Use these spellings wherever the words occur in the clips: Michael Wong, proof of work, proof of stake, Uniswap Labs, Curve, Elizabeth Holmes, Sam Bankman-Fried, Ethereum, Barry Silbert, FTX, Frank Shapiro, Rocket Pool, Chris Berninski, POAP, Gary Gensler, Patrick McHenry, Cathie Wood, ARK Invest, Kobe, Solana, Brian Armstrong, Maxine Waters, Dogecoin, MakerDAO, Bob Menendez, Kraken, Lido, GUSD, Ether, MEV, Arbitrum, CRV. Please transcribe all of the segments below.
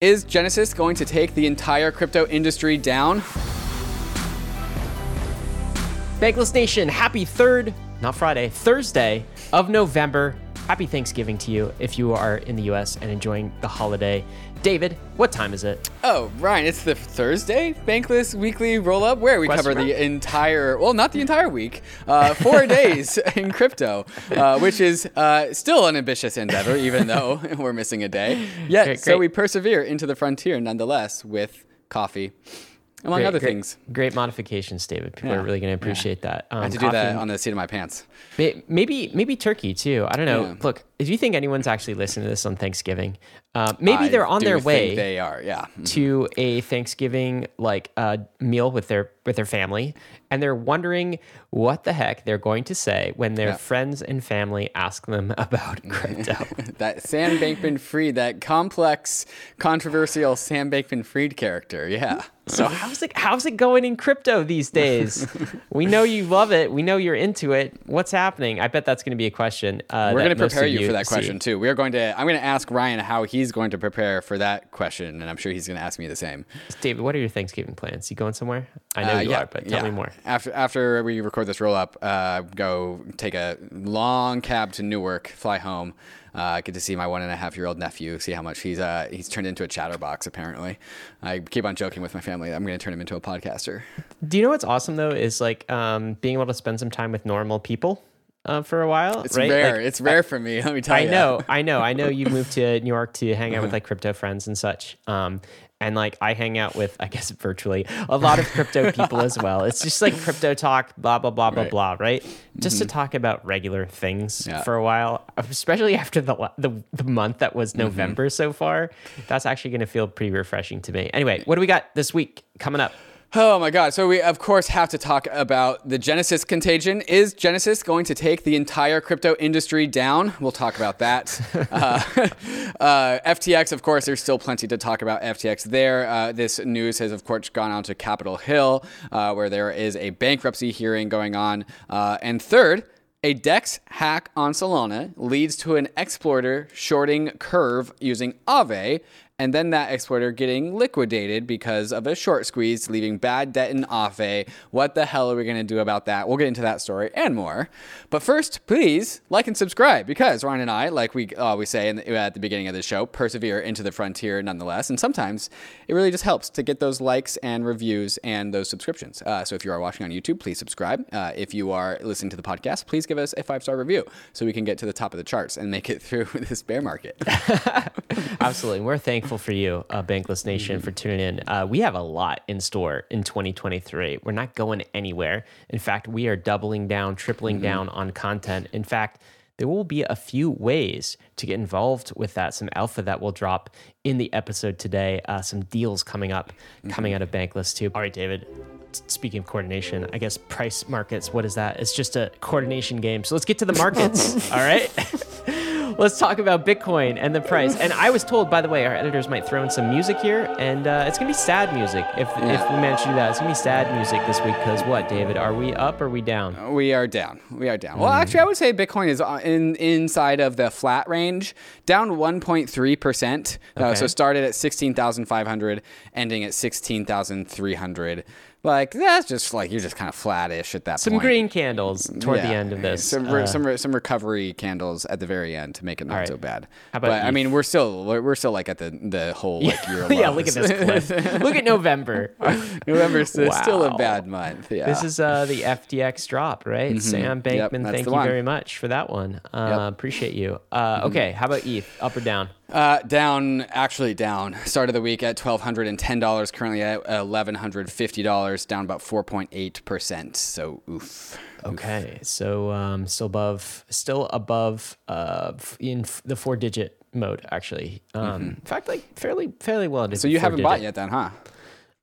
Is Genesis going to take the entire crypto industry down? Bankless Nation, happy Thursday of November. Happy Thanksgiving to you if you are in the US and enjoying the holiday. David, what time is it? Oh, Ryan, it's the Thursday Bankless Weekly Roll-Up where we cover the entire, well, not the entire week, 4 days in crypto, which is still an ambitious endeavor, even though we're missing a day. Yet, great. So we persevere into the frontier nonetheless with coffee. Among other things. Great modifications, David. People are really going to appreciate that. I had to do that on the seat of my pants. Maybe turkey, too. I don't know. Yeah. Look, if you think anyone's actually listening to this on Thanksgiving, maybe they're on their way to a Thanksgiving meal with their family, and they're wondering what the heck they're going to say when their friends and family ask them about crypto. That Sam Bankman-Fried, that complex, controversial Sam Bankman-Fried character, So how's it going in crypto these days? We know you love it. We know you're into it. What's happening? I bet that's going to be a question. We're going to prepare you for that question too. I'm going to ask Ryan how he's going to prepare for that question, and I'm sure he's going to ask me the same. David, what are your Thanksgiving plans? You going somewhere? I know you are, but tell me more. After we record this roll up, go take a long cab to Newark, fly home. Get to see my 1.5-year-old nephew, see how much he's turned into a chatterbox, apparently. I keep on joking with my family. I'm going to turn him into a podcaster. Do you know what's awesome, though, is being able to spend some time with normal people for a while? It's rare. It's rare for me, let me tell you. I know you moved to New York to hang out with crypto friends and such. And I hang out with, I guess, virtually a lot of crypto people as well. It's just crypto talk, blah, blah, blah, blah, blah, right? Just to talk about regular things for a while, especially after the month that was November so far. That's actually going to feel pretty refreshing to me. Anyway, what do we got this week coming up? Oh my God. So we, of course, have to talk about the Genesis contagion. Is Genesis going to take the entire crypto industry down? We'll talk about that. FTX, of course, there's still plenty to talk about FTX there. This news has, of course, gone on to Capitol Hill, where there is a bankruptcy hearing going on. And third, a DEX hack on Solana leads to an exploiter shorting Curve using Aave, and then that exploiter getting liquidated because of a short squeeze, leaving bad debt in Aave. What the hell are we going to do about that? We'll get into that story and more. But first, please like and subscribe, because Ryan and I, like we always say at the beginning of the show, persevere into the frontier nonetheless. And sometimes it really just helps to get those likes and reviews and those subscriptions. So if you are watching on YouTube, please subscribe. If you are listening to the podcast, please give us a 5-star review so we can get to the top of the charts and make it through this bear market. Absolutely. We're thankful for you, Bankless Nation, for tuning in. We have a lot in store in 2023. We're not going anywhere. In fact, we are doubling down, tripling down on content. In fact, there will be a few ways to get involved with that, some alpha that will drop in the episode today, some deals coming out of Bankless too. All right, David, speaking of coordination, I guess price markets, what is that? It's just a coordination game. So let's get to the markets, all right? Let's talk about Bitcoin and the price. And I was told, by the way, our editors might throw in some music here, and it's going to be sad music if we manage to do that. It's going to be sad music this week because what, David? Are we up or are we down? We are down. Well, actually, I would say Bitcoin is inside of the flat range, down 1.3%. So started at 16,500, ending at 16,300. That's just you're just kind of flattish at that point. Some green candles toward the end of this. Some recovery candles at the very end to make it not so bad. How about you? I mean, we're still at the whole year long. Yeah, look at this cliff. Look at November. November's still a bad month. Yeah. This is the FTX drop, right? Sam Bankman, thank you very much for that one. Appreciate you. Okay, how about ETH? Up or down? Down. Start of the week at $1,210, currently at $1,150, down about 4.8%. So, oof. Okay. So, still above in the four-digit mode, actually. In fact, fairly well into. So you haven't bought yet, then, huh?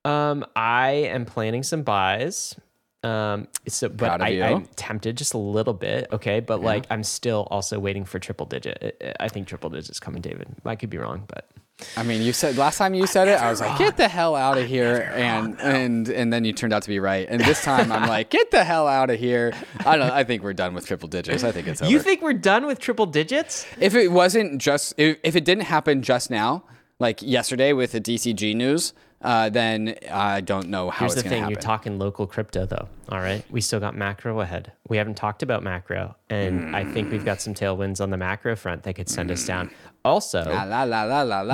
I am planning some buys. I'm tempted just a little bit. Okay. But I'm still also waiting for triple digit. I think triple digit is coming, David. I could be wrong, but I mean, you said last time you said it, I was wrong. Get the hell out of here. And then you turned out to be right. And this time I'm get the hell out of here. I think we're done with triple digits. I think it's over. You think we're done with triple digits? If it didn't happen just now, like yesterday with the DCG news, then I don't know how it's going to happen. Here's the thing, you're talking local crypto though, all right? We still got macro ahead. We haven't talked about macro, and I think we've got some tailwinds on the macro front that could send us down. Also,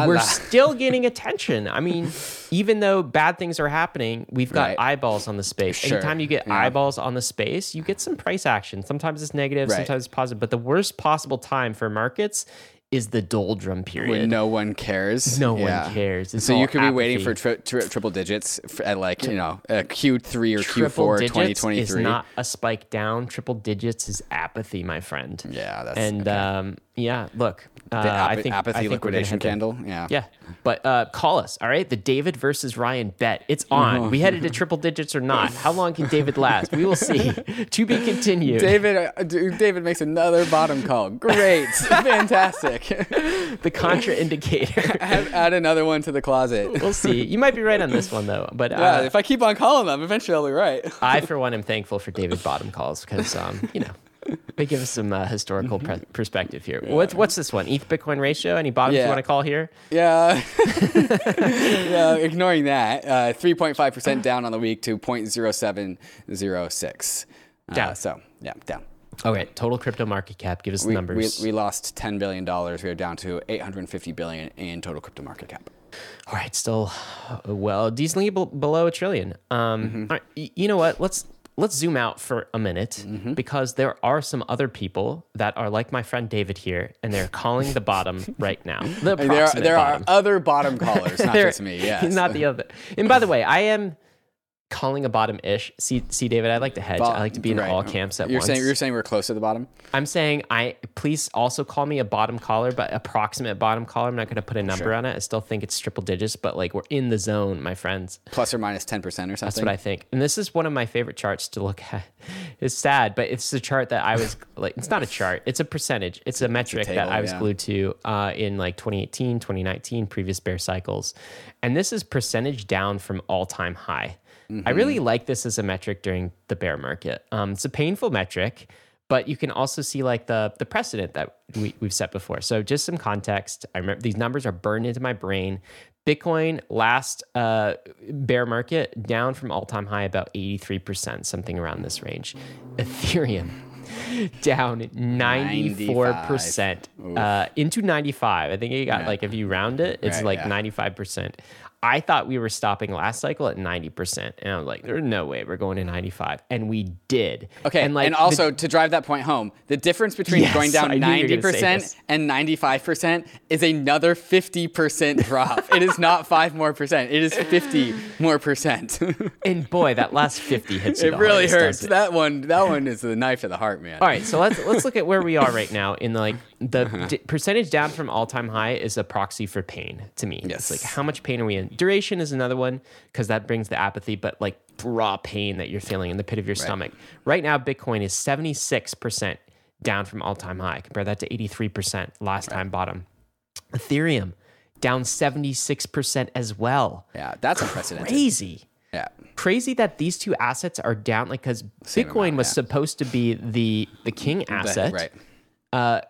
we're still getting attention. I mean, even though bad things are happening, we've got eyeballs on the space. Sure. Anytime you get eyeballs on the space, you get some price action. Sometimes it's negative, sometimes it's positive. But the worst possible time for markets is the doldrum period. When no one cares. One cares. It's so you could be waiting for triple digits at like, you know, Q3 or Q4 2023. It's not a spike down. Triple digits is apathy, my friend. Yeah, that's and yeah, look, I think liquidation candle. Yeah. Yeah. But call us, all right? The David versus Ryan bet. It's on. We headed to triple digits or not. How long can David last? We will see. To be continued. David makes another bottom call. Great. Fantastic. The contraindicator. Add another one to the closet. We'll see. You might be right on this one, though. But yeah, if I keep on calling them, eventually I'll be right. I, for one, am thankful for David bottom calls because, you know, they give us some historical perspective here. Yeah. What's this one? ETH Bitcoin ratio? Any bottoms you want to call here? Yeah. Ignoring that, 3.5% down on the week to 0.0706. Down. Down. Okay, total crypto market cap. Give us the numbers. We lost $10 billion. We are down to $850 billion in total crypto market cap. All right, still decently below $1 trillion. All right, you know what? Let's zoom out for a minute because there are some other people that are like my friend David here, and they're calling the bottom right now. There are other bottom callers, not just me. Yes. Not the other. And by the way, I am calling a bottom-ish. See, David, I like to hedge. I like to be in all camps at once. You're saying we're close to the bottom? I'm saying please also call me a bottom caller, but approximate bottom caller. I'm not going to put a number on it. I still think it's triple digits, but like we're in the zone, my friends. Plus or minus 10% or something. That's what I think. And this is one of my favorite charts to look at. It's sad, but it's the chart that I was like, it's not a chart. It's a percentage. It's a metric that I was glued to in like 2018, 2019, previous bear cycles. And this is percentage down from all-time high. I really like this as a metric during the bear market. It's a painful metric, but you can also see like the precedent that we've set before. So just some context. I remember these numbers are burned into my brain. Bitcoin last bear market down from all-time high about 83%, something around this range. Ethereum down 94% into 95. I think you got like if you round it, it's 95%. I thought we were stopping last cycle at 90%. And I was like, there's no way we're going to 95. And we did. Okay. And, like, and also to drive that point home, the difference between going down 90% and 95% is another 50% drop. It is not 5 more percent. It is 50 more percent. And boy, that last 50 hits. It really hurts. That one is the knife to the heart, man. All right. So let's look at where we are right now in like the percentage down from all-time high is a proxy for pain to me. Yes. It's like how much pain are we in? Duration is another one because that brings the apathy, but like raw pain that you're feeling in the pit of your stomach. Right now, Bitcoin is 76% down from all-time high. Compare that to 83% last time bottom. Ethereum down 76% as well. Yeah, that's unprecedented. Crazy. Yeah. Crazy that these two assets are down like because Bitcoin was supposed to be the king asset. Right.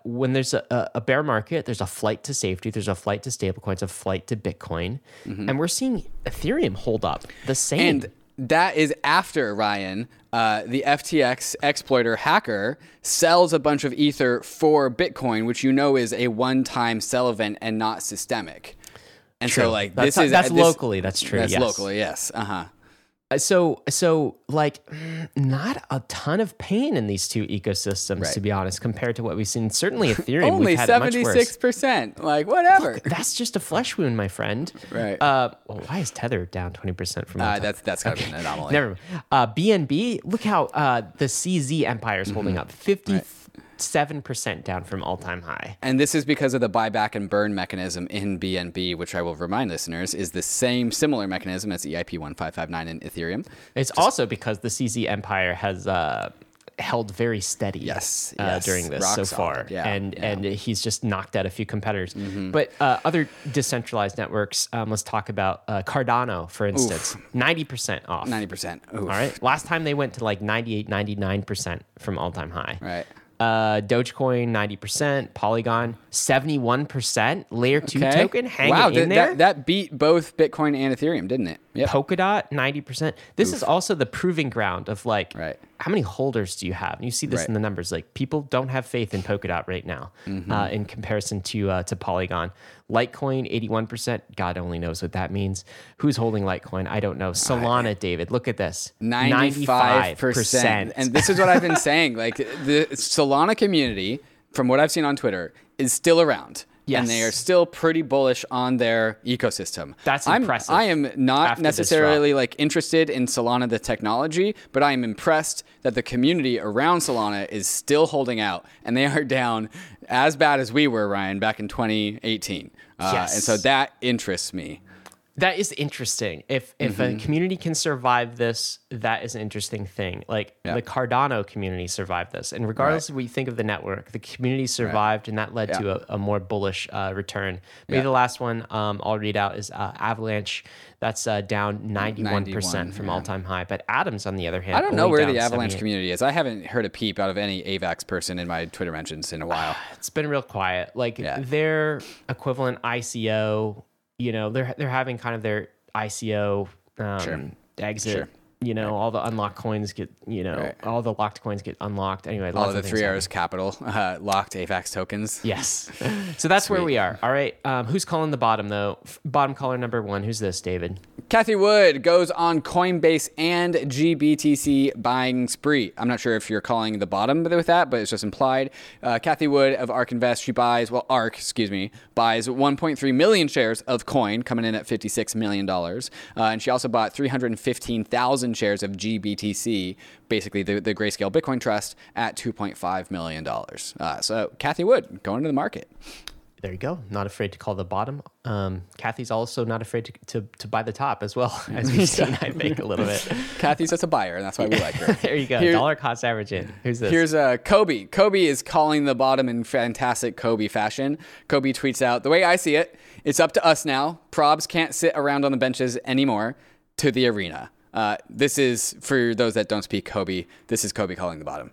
When there's a bear market, there's a flight to safety, there's a flight to stablecoins, a flight to Bitcoin, and we're seeing Ethereum hold up the same. And that is after, Ryan, the FTX exploiter hacker sells a bunch of Ether for Bitcoin, which you know is a one-time sell event and not systemic. And so like locally, that's true. That's locally, yes. So like not a ton of pain in these two ecosystems, to be honest, compared to what we've seen. Certainly Ethereum, only 76%, like whatever. Look, that's just a flesh wound, my friend. Right. Well, why is Tether down 20% from that? That's gotta be an anomaly. Never mind. BNB, look how the CZ empire is holding up. 57% down from all-time high. And this is because of the buyback and burn mechanism in BNB, which I will remind listeners is the same similar mechanism as EIP 1559 in Ethereum. It's also because the CZ empire has held very steady during this rock so far. Yeah, and he's just knocked out a few competitors. But other decentralized networks, let's talk about Cardano, for instance. 90% off. 90%. Oof. All right. Last time they went to like 98, 99% from all-time high. Right. Dogecoin 90%, Polygon 71%, Layer 2 token hanging in there. That beat both Bitcoin and Ethereum, didn't it? Yep. Polkadot 90%. This is also the proving ground of like, how many holders do you have? And you see this in the numbers. Like, people don't have faith in Polkadot right now in comparison to Polygon. Litecoin 81%. God only knows what that means. Who's holding Litecoin? I don't know. Solana, David, look at this. 95%. And this is what I've been saying. Like, the Solana community, from what I've seen on Twitter, is still around. Yes. And they are still pretty bullish on their ecosystem. That's impressive. I am not necessarily like interested in Solana, the technology, but I am impressed that the community around Solana is still holding out, and they are down as bad as we were, Ryan, back in 2018. And so that interests me. That is interesting. If a community can survive this, that is an interesting thing. Like the Cardano community survived this. And regardless of what you think of the network, the community survived, and that led to a more bullish return. Maybe the last one I'll read out is Avalanche. That's down 91% from all-time high. But Adam's, on the other hand, I don't know where the Avalanche community is. I haven't heard a peep out of any AVAX person in my Twitter mentions in a while. It's been real quiet. Like their equivalent ICO... You know, they're having kind of their ICO exit. You know, all the unlocked coins get, you know, all the locked coins get unlocked. Anyway, all of the Three Arrows Capital locked AVAX tokens. Yes. So that's where we are. All right. Who's calling the bottom, though? Bottom caller number one. Who's this, David? Cathie Wood goes on Coinbase and GBTC buying spree. I'm not sure if you're calling the bottom with that, but it's just implied. Cathie Wood of ARK Invest, she buys, well, ARK, excuse me, buys 1.3 million shares of Coin, coming in at $56 million. And she also bought 315,000 shares of GBTC, basically the Grayscale Bitcoin Trust, at $2.5 million. So Cathie Wood going to the market. There you go. Not afraid to call the bottom. Cathie's also not afraid to buy the top as well, as we've seen, I think, a little bit. Cathie's just a buyer, and that's why we like her. There you go. Dollar cost average in. Who's this? Here's Kobe. Kobe is calling the bottom in fantastic Kobe fashion. Kobe tweets out, the way I see it, it's up to us now. Probs can't sit around on the benches anymore. To the arena. This is, for those that don't speak Kobe, this is Kobe calling the bottom.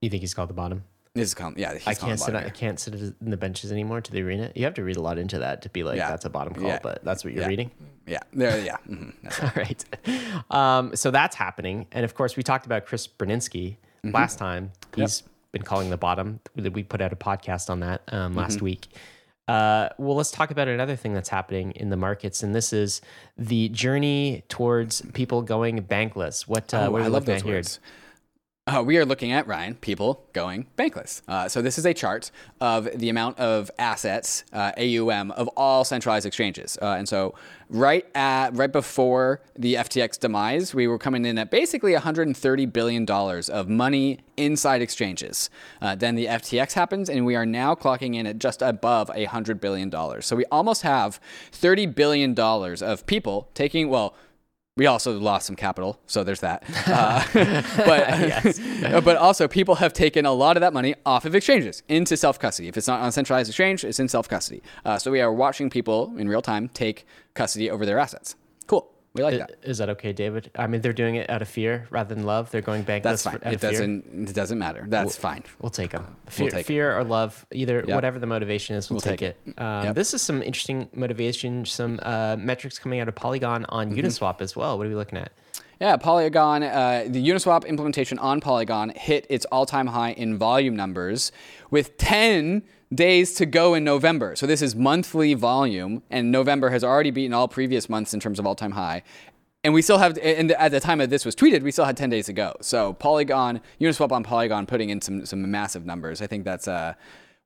You think he's called the bottom? This is calling, yeah, he's calling the bottom. I can't sit in the benches anymore, to the arena. You have to read a lot into that to be like, that's a bottom call, but that's what you're reading? Yeah. There, yeah. Mm-hmm. That's right. All right. So that's happening. And, of course, we talked about Chris Berninski last time. He's been calling the bottom. We put out a podcast on that last week. Well, let's talk about another thing that's happening in the markets, and this is the journey towards people going bankless. What are we looking at here? We are looking at, Ryan, people going bankless. So this is a chart of the amount of assets, AUM, of all centralized exchanges. And so right before the FTX demise, we were coming in at basically $130 billion of money inside exchanges. Then the FTX happens, and we are now clocking in at just above $100 billion. So we almost have $30 billion of people taking, well, we also lost some capital, so there's that. But also, people have taken a lot of that money off of exchanges into self-custody. If it's not on a centralized exchange, it's in self-custody. So we are watching people in real time take custody over their assets. Cool. We like that. Is that okay, David? I mean, they're doing it out of fear rather than love. They're going bankless. That's fine. It doesn't matter. That's fine. We'll take them. Fear or love, either whatever the motivation is, we'll take it. This is some interesting motivation. Some metrics coming out of Polygon on Uniswap as well. What are we looking at? Yeah, Polygon, the Uniswap implementation on Polygon hit its all-time high in volume numbers with 10 days to go in November. So this is monthly volume, and November has already beaten all previous months in terms of all-time high. And we still have, and at the time that this was tweeted, we still had 10 days to go. So Polygon, Uniswap on Polygon putting in some massive numbers. I think that's,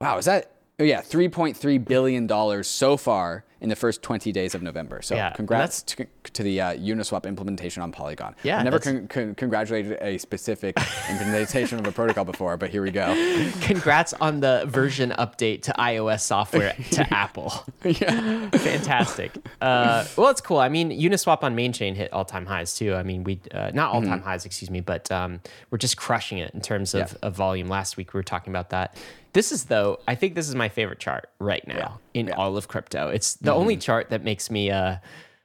$3.3 billion so far in the first 20 days of November. So congrats to the Uniswap implementation on Polygon. Yeah, I never congratulated a specific implementation of a protocol before, but here we go. Congrats on the version update to iOS software to Apple. Yeah, fantastic. Well, it's cool. I mean, Uniswap on main chain hit all-time highs too. I mean, we not all-time highs, excuse me, but we're just crushing it in terms of volume. Last week we were talking about that. This is, though, I think this is my favorite chart right now in all of crypto. It's the only chart that makes me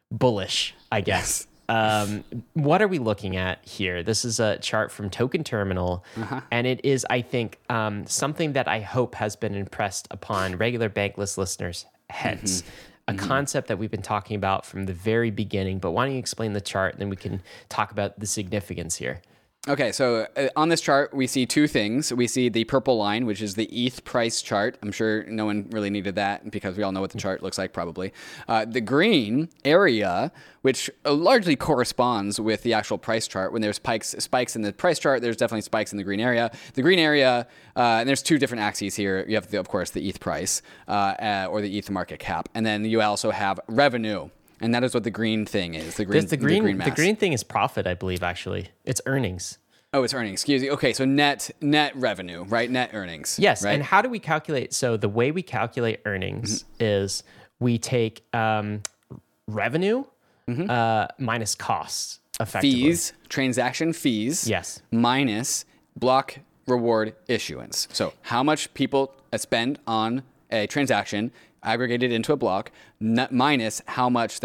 bullish, I guess. What are we looking at here? This is a chart from Token Terminal, and it is, I think, something that I hope has been impressed upon regular Bankless listeners' heads. A concept that we've been talking about from the very beginning, but why don't you explain the chart, and then we can talk about the significance here. Okay, so on this chart, we see two things. We see the purple line, which is the ETH price chart. I'm sure no one really needed that because we all know what the chart looks like, probably. The green area, which largely corresponds with the actual price chart. When there's spikes in the price chart, there's definitely spikes in the green area. The green area, and there's two different axes here. You have, of course, the ETH price or the ETH market cap. And then you also have revenue. And that is what the green thing is. The green mass. The green thing is profit, I believe, actually. It's earnings. Oh, it's earnings. Excuse me. Okay, so net revenue, right? Net earnings. Yes, right? And how do we calculate? So the way we calculate earnings is we take revenue minus costs, effectively. Fees, transaction fees. Yes. Minus block reward issuance. So how much people spend on a transaction aggregated into a block, minus how much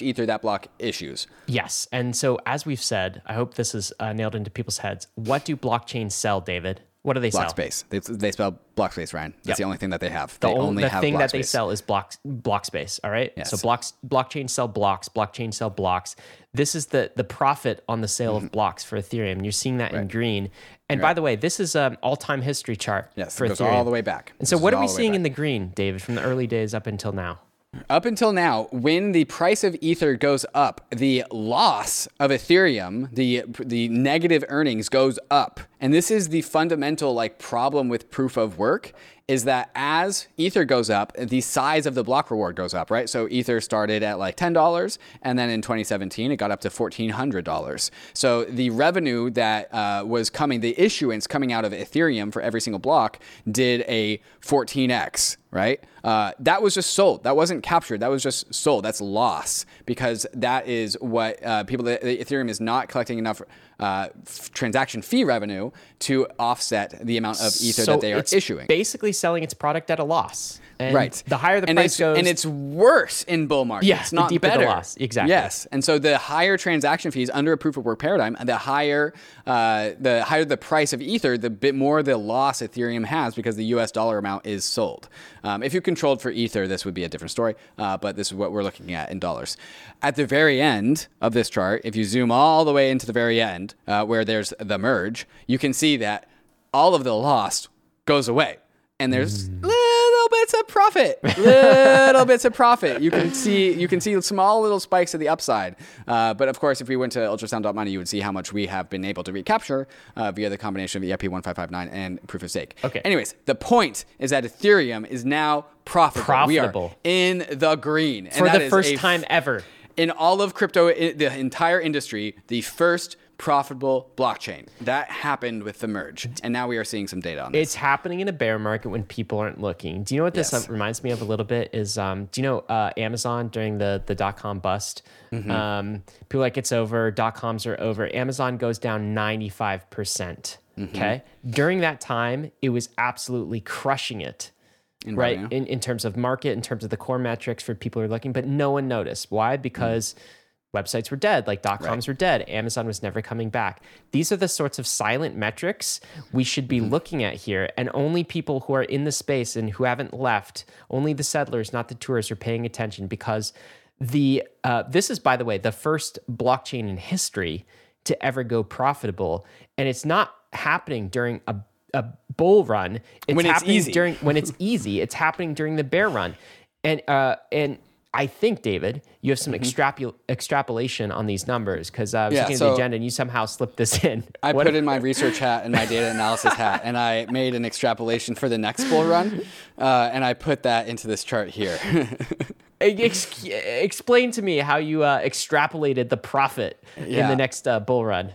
ether that block issues. Yes. And so as we've said, I hope this is nailed into people's heads. What do blockchains sell, David? What do they sell? Blockspace. They spell blockspace, Ryan. That's the only thing that they have. The only thing they sell is blockspace. All right. Yes. So blockchains sell blocks. Blockchain sell blocks. This is the profit on the sale of blocks for Ethereum. You're seeing that in green. And by the way, this is an all-time history chart for Ethereum. Yes, it goes all the way back. And so what are we seeing in the green, David, from the early days up until now? Up until now, when the price of Ether goes up, the loss of Ethereum, the negative earnings goes up. And this is the fundamental problem with proof of work, is that as Ether goes up, the size of the block reward goes up, right? So Ether started at $10, and then in 2017, it got up to $1,400. So the revenue that was coming, the issuance coming out of Ethereum for every single block did a 14x, right? That was just sold. That wasn't captured. That was just sold. That's loss, because that is what Ethereum is not collecting enough transaction fee revenue to offset the amount of ether that they are issuing. Basically selling its product at a loss. And right. The higher the price goes. And it's worse in bull markets. Yes, yeah, not the deeper better. The loss. Exactly. Yes. And so the higher transaction fees under a proof of work paradigm, the higher the price of ether, the bit more the loss Ethereum has, because the US dollar amount is sold. If you controlled for ether, this would be a different story, but this is what we're looking at in dollars. At the very end of this chart, if you zoom all the way into the very end, where there's the merge, you can see that all of the loss goes away. And there's little bits of profit. You can see small little spikes at the upside. But of course, if we went to ultrasound.money, you would see how much we have been able to recapture via the combination of EIP 1559 and proof of stake. Okay. Anyways, the point is that Ethereum is now profitable. We are in the green. And for the first time ever. In all of crypto, the entire industry, the first profitable blockchain. That happened with the merge, and now we are seeing some data on this. It's happening in a bear market when people aren't looking. Do you know what this reminds me of a little bit is, do you know Amazon during the dot-com bust? People are like, it's over, dot-coms are over. Amazon goes down 95%. Okay? During that time, it was absolutely crushing it. In terms of market, in terms of the core metrics for people who are looking, but no one noticed. Why? Because websites were dead, dot-coms were dead. Amazon was never coming back. These are the sorts of silent metrics we should be looking at here. And only people who are in the space and who haven't left, only the settlers, not the tourists, are paying attention, because this is, by the way, the first blockchain in history to ever go profitable. And it's not happening during a bull run. It's happening during the bear run. And I think, David, you have some extrapolation on these numbers, because I was looking at the agenda and you somehow slipped this in. I put in my research hat and my data analysis hat, and I made an extrapolation for the next bull run, and I put that into this chart here. Explain to me how you extrapolated the profit in the next bull run.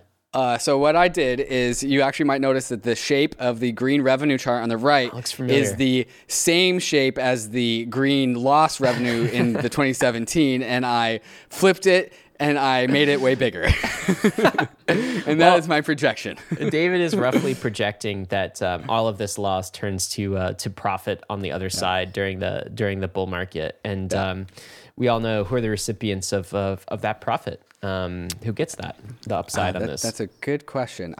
So what I did is, you actually might notice that the shape of the green revenue chart on the right is the same shape as the green loss revenue in the 2017, and I flipped it and I made it way bigger. And that is my projection. David is roughly projecting that all of this loss turns to profit on the other side during the bull market. And we all know who are the recipients of that profit. Who gets that, the upside on this? That's a good question.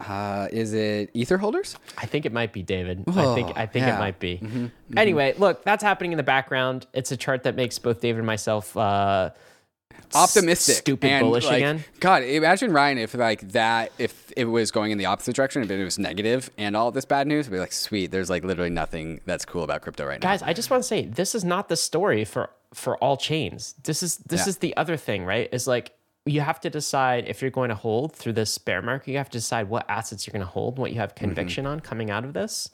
Is it Ether holders? I think it might be, David. Oh, I think yeah. It might be. Mm-hmm. Mm-hmm. Anyway, look, that's happening in the background. It's a chart that makes both David and myself optimistic, stupid, and bullish, like, again. God, imagine, Ryan, if it was going in the opposite direction, if it was negative and all this bad news, it'd be like, sweet, there's like literally nothing that's cool about crypto right now. Guys, I just want to say, this is not the story for all chains. This is the other thing, right? It's like, you have to decide if you're going to hold through this bear market. You have to decide what assets you're going to hold, what you have conviction on coming out of this.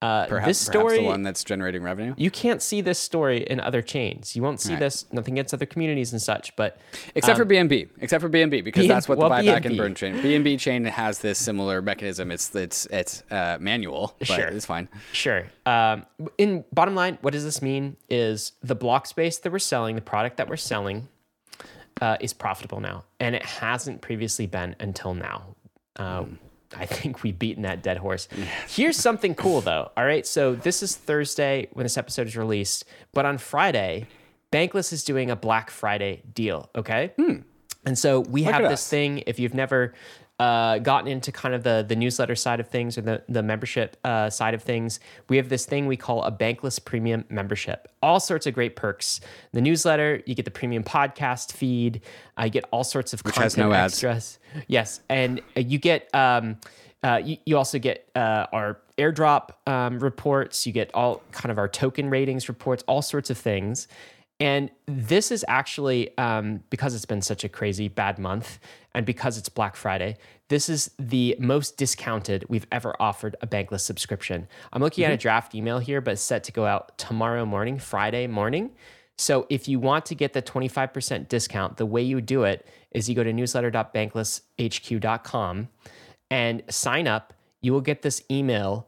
Perhaps the one that's generating revenue. You can't see this story in other chains. You won't see this. Nothing against other communities and such, but except for BNB, because that's what the buyback and burn chain. BNB chain has this similar mechanism. It's manual, but it's fine. Sure. In bottom line, what does this mean? Is the block space that we're selling, the product that we're selling, is profitable now, and it hasn't previously been until now. I think we've beaten that dead horse. Yes. Here's something cool, though. All right, so this is Thursday when this episode is released, but on Friday, Bankless is doing a Black Friday deal, okay? And so we have this thing, if you've never gotten into kind of the newsletter side of things or the membership side of things, we have this thing we call a Bankless Premium Membership. All sorts of great perks. The newsletter, you get the premium podcast feed. You get all sorts of content. Which has no extras. Ads. Yes, and you get... you also get our airdrop reports. You get all kind of our token ratings reports, all sorts of things. And this is actually, because it's been such a crazy bad month and because it's Black Friday, this is the most discounted we've ever offered a Bankless subscription. I'm looking at a draft email here, but it's set to go out tomorrow morning, Friday morning. So if you want to get the 25% discount, the way you do it is you go to newsletter.banklesshq.com and sign up. You will get this email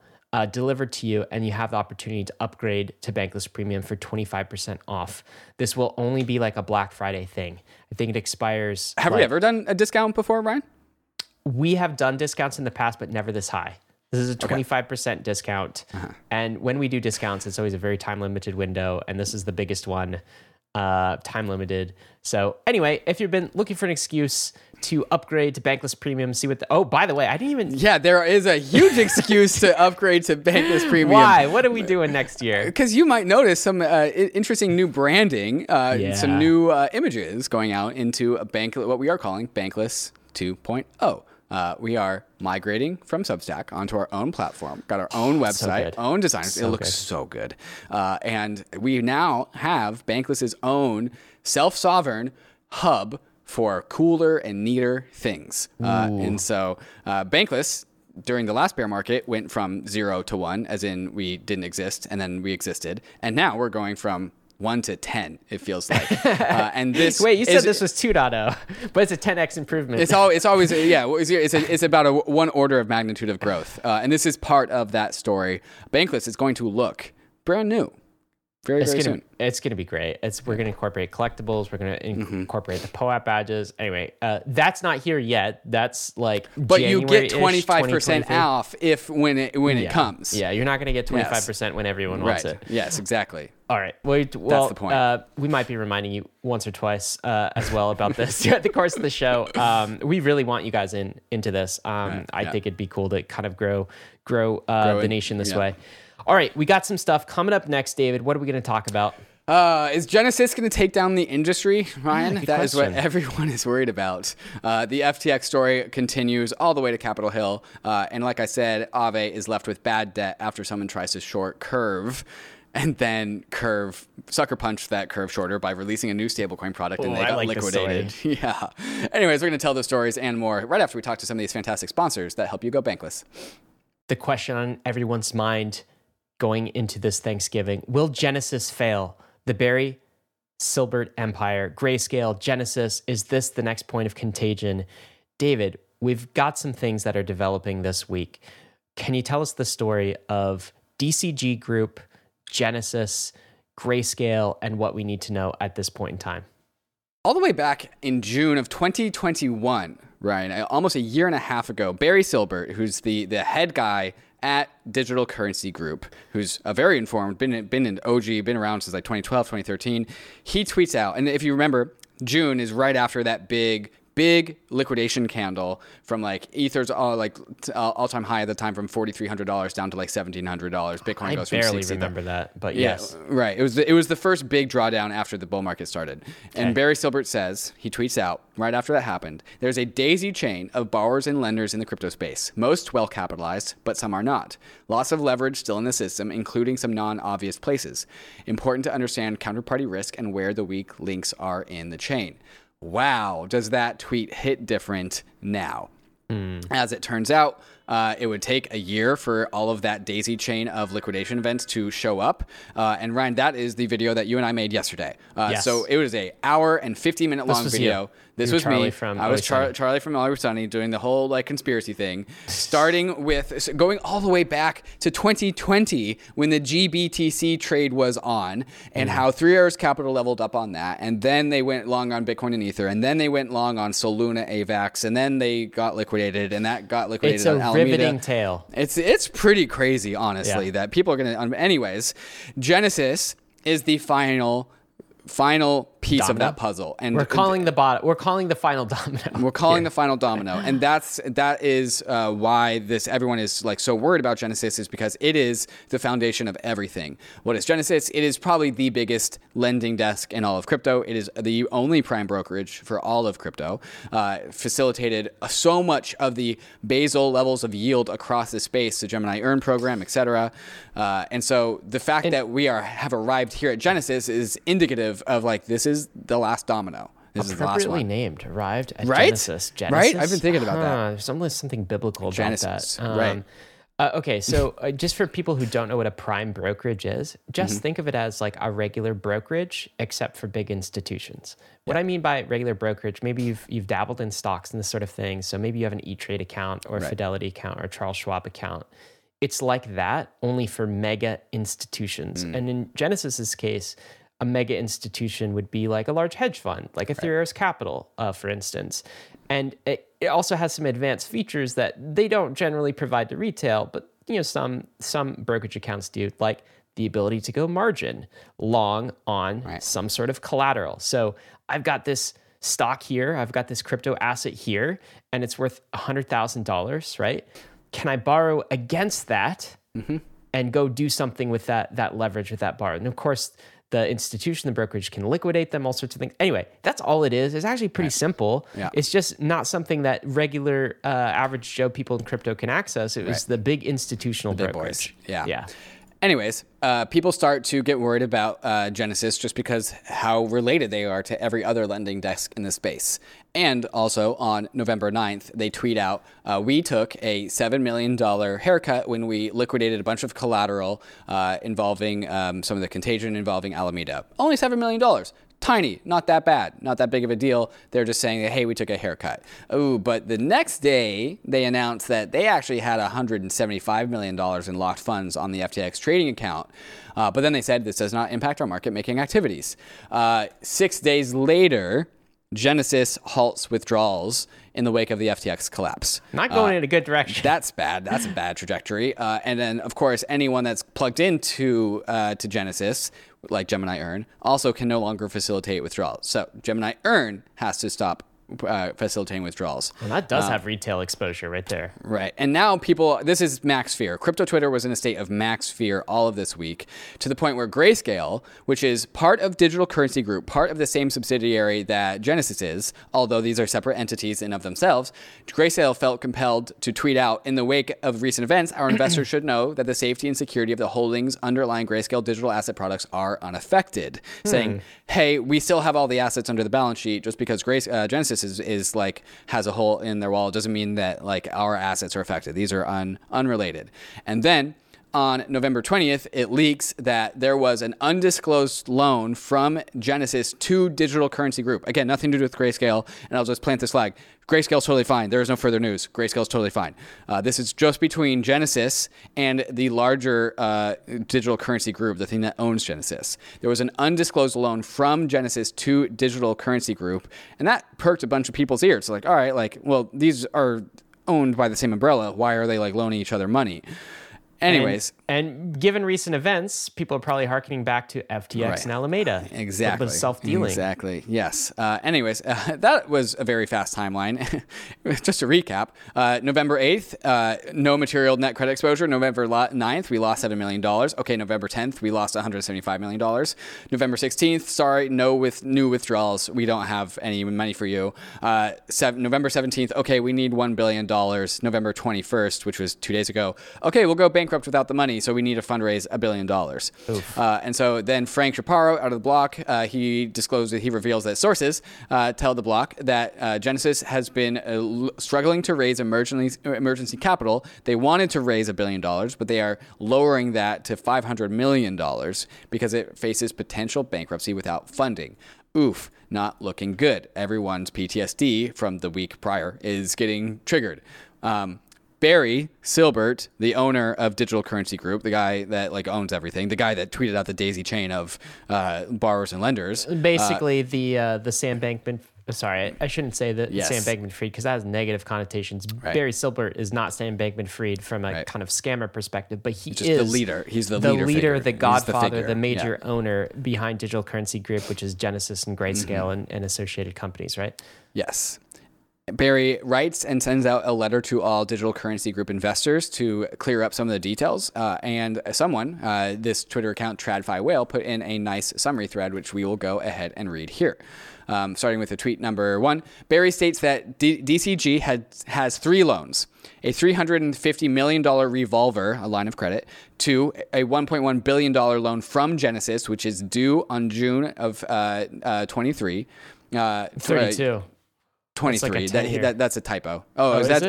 delivered to you, and you have the opportunity to upgrade to Bankless Premium for 25% off. This will only be like a Black Friday thing. I think it expires. Have we ever done a discount before, Ryan? We have done discounts in the past, but never this high. This is a 25% discount. And when we do discounts, it's always a very time-limited window, and this is the biggest one, time-limited. So anyway, if you've been looking for an excuse to upgrade to Bankless Premium, see what the... Oh, by the way, I didn't even... Yeah, there is a huge excuse to upgrade to Bankless Premium. Why? What are we doing next year? Because you might notice some interesting new branding, some new images going out into what we are calling Bankless 2.0. We are migrating from Substack onto our own platform. Got our own website, own designers. It looks so good. And we now have Bankless's own self-sovereign hub for cooler and neater things. And so Bankless, during the last bear market, went from 0 to 1, as in we didn't exist, and then we existed. And now we're going from 1 to 10, it feels like. And this wait, you said this was 2.0, but it's a 10x improvement. It's always it's about a one order of magnitude of growth. And this is part of that story. Bankless is going to look brand new. Very soon. It's going to be great. We're going to incorporate collectibles. We're going to incorporate the POAP badges. Anyway, that's not here yet. That's like January-ish, you get 25% off when it comes. Yeah, you're not going to get 25% when everyone wants it. Yes, exactly. All right. Well, that's the point. We might be reminding you once or twice as well about this throughout the course of the show. We really want you guys into this. I think it'd be cool to kind of grow the nation this way. All right, we got some stuff coming up next, David. What are we going to talk about? Is Genesis going to take down the industry, Ryan? That is what everyone is worried about. The FTX story continues all the way to Capitol Hill. And like I said, Aave is left with bad debt after someone tries to short Curve. And then Curve sucker punched that Curve shorter by releasing a new stablecoin product, and they got liquidated. Yeah. Anyways, we're going to tell those stories and more right after we talk to some of these fantastic sponsors that help you go Bankless. The question on everyone's mind going into this Thanksgiving: will Genesis fail? The Barry Silbert empire, Grayscale, Genesis, is this the next point of contagion? David, we've got some things that are developing this week. Can you tell us the story of DCG Group, Genesis, Grayscale, and what we need to know at this point in time? All the way back in June of 2021, Ryan, almost a year and a half ago, Barry Silbert, who's the head guy at Digital Currency Group, who's very informed, been an OG, been around since like 2012, 2013. He tweets out, and if you remember, June is right after that big liquidation candle from like Ether's all-time high at the time from $4,300 down to like $1,700. Bitcoin goes from 60. I barely remember that, but yes. Right. It was the first big drawdown after the bull market started. Okay. And Barry Silbert says, he tweets out, right after that happened, there's a daisy chain of borrowers and lenders in the crypto space, most well-capitalized, but some are not. Lots of leverage still in the system, including some non-obvious places. Important to understand counterparty risk and where the weak links are in the chain. Wow, does that tweet hit different now? As it turns out, it would take a year for all of that daisy chain of liquidation events to show up. And Ryan, that is the video that you and I made yesterday. Yes. So it was an hour and 50-minute long video. This was Charlie me. I was Charlie from Always Sunny doing the whole like conspiracy thing, starting with going all the way back to 2020 when the GBTC trade was on and how Three Arrows Capital leveled up on that. And then they went long on Bitcoin and Ether. And then they went long on Soluna, AVAX. And then they got liquidated and that got liquidated on Alameda. Riveting tale. It's pretty crazy, honestly, that people are going to... Anyways, Genesis is the final piece domino? Of that puzzle, and we're calling the final domino. We're calling the final domino, and that is why everyone is like so worried about Genesis, is because it is the foundation of everything. What is Genesis? It is probably the biggest lending desk in all of crypto. It is the only prime brokerage for all of crypto. Facilitated so much of the basal levels of yield across the space, the Gemini Earn program, etc. And so the fact that we have arrived here at Genesis is indicative of like this is the last domino. This is the last one. Appropriately named, arrived at right? Genesis. Right? I've been thinking about that. There's something biblical Genesis, about that. Right. Okay, so just for people who don't know what a prime brokerage is, just think of it as like a regular brokerage, except for big institutions. What I mean by regular brokerage, maybe you've dabbled in stocks and this sort of thing, so maybe you have an E-Trade account or a Fidelity account or a Charles Schwab account. It's like that, only for mega institutions. And in Genesis's case, a mega institution would be like a large hedge fund, like a Three Arrows Capital, for instance. And it also has some advanced features that they don't generally provide to retail, but you know some brokerage accounts do, like the ability to go margin long on some sort of collateral. So I've got this stock here, I've got this crypto asset here, and it's worth $100,000, right? Can I borrow against that and go do something with that leverage, with that borrow? And of course, the institution, the brokerage can liquidate them, all sorts of things. Anyway, that's all it is. It's actually pretty simple. Yeah. It's just not something that regular average Joe people in crypto can access. It was the big institutional brokerage. Big boys. Yeah. Anyways, people start to get worried about Genesis just because how related they are to every other lending desk in the space. And also on November 9th, they tweet out, we took a $7 million haircut when we liquidated a bunch of collateral involving some of the contagion involving Alameda. Only $7 million. Tiny, not that bad, not that big of a deal. They're just saying that, hey, we took a haircut. Oh, but the next day they announced that they actually had $175 million in locked funds on the FTX trading account. But then they said this does not impact our market making activities. 6 days later, Genesis halts withdrawals in the wake of the FTX collapse. Not going in a good direction. That's bad. That's a bad trajectory. And then, of course, anyone that's plugged into to Genesis, like Gemini Earn, also can no longer facilitate withdrawals. So Gemini Earn has to stop facilitating withdrawals. And that does have retail exposure right there. Right. And now people, this is max fear. Crypto Twitter was in a state of max fear all of this week, to the point where Grayscale, which is part of Digital Currency Group, part of the same subsidiary that Genesis is, although these are separate entities in of themselves, Grayscale felt compelled to tweet out, in the wake of recent events, our investors should know that the safety and security of the holdings underlying Grayscale digital asset products are unaffected, saying, hey, we still have all the assets under the balance sheet. Just because Genesis is like has a hole in their wall, it doesn't mean that like our assets are affected. These are unrelated. And then on November 20th, it leaks that there was an undisclosed loan from Genesis to Digital Currency Group. Again, nothing to do with Grayscale, and I'll just plant this flag. Grayscale's totally fine. There is no further news. Grayscale's totally fine. This is just between Genesis and the larger Digital Currency Group, the thing that owns Genesis. There was an undisclosed loan from Genesis to Digital Currency Group, and that perked a bunch of people's ears. Like, all right, like, well, these are owned by the same umbrella. Why are they like loaning each other money? Anyways. And given recent events, people are probably hearkening back to FTX and Alameda. Exactly. A bit of self-dealing. Exactly. Yes. Anyways, that was a very fast timeline. Just to recap, November 8th, no material net credit exposure. November 9th, we lost $7 million. Okay, November 10th, we lost $175 million. November 16th, sorry, no with new withdrawals. We don't have any money for you. November 17th, okay, we need $1 billion. November 21st, which was 2 days ago, okay, we'll go bankrupt without the money, so we need to fundraise $1 billion. And so then Frank Shapiro, out of the block, he reveals that sources tell the block that Genesis has been struggling to raise emergency capital. They wanted to raise $1 billion, but they are lowering that to $500 million because it faces potential bankruptcy without funding. Oof, not looking good. Everyone's PTSD from the week prior is getting triggered. Barry Silbert, the owner of Digital Currency Group, the guy that owns everything, the guy that tweeted out the daisy chain of borrowers and lenders. Basically, the Sam Bankman. Sorry, I shouldn't say that. Yes. Sam Bankman-Fried, because that has negative connotations. Right. Barry Silbert is not Sam Bankman-Fried from a kind of scammer perspective, but he is the leader. He's the leader, the godfather, the major owner behind Digital Currency Group, which is Genesis and Grayscale and associated companies, right? Yes. Barry writes and sends out a letter to all Digital Currency Group investors to clear up some of the details. And someone, this Twitter account, TradFi Whale, put in a nice summary thread, which we will go ahead and read here. Starting with the tweet number 1, Barry states that DCG has 3 loans: a $350 million revolver, a line of credit, to a $1.1 billion loan from Genesis, which is due on June of 23. 32. 23. That's a typo. Is it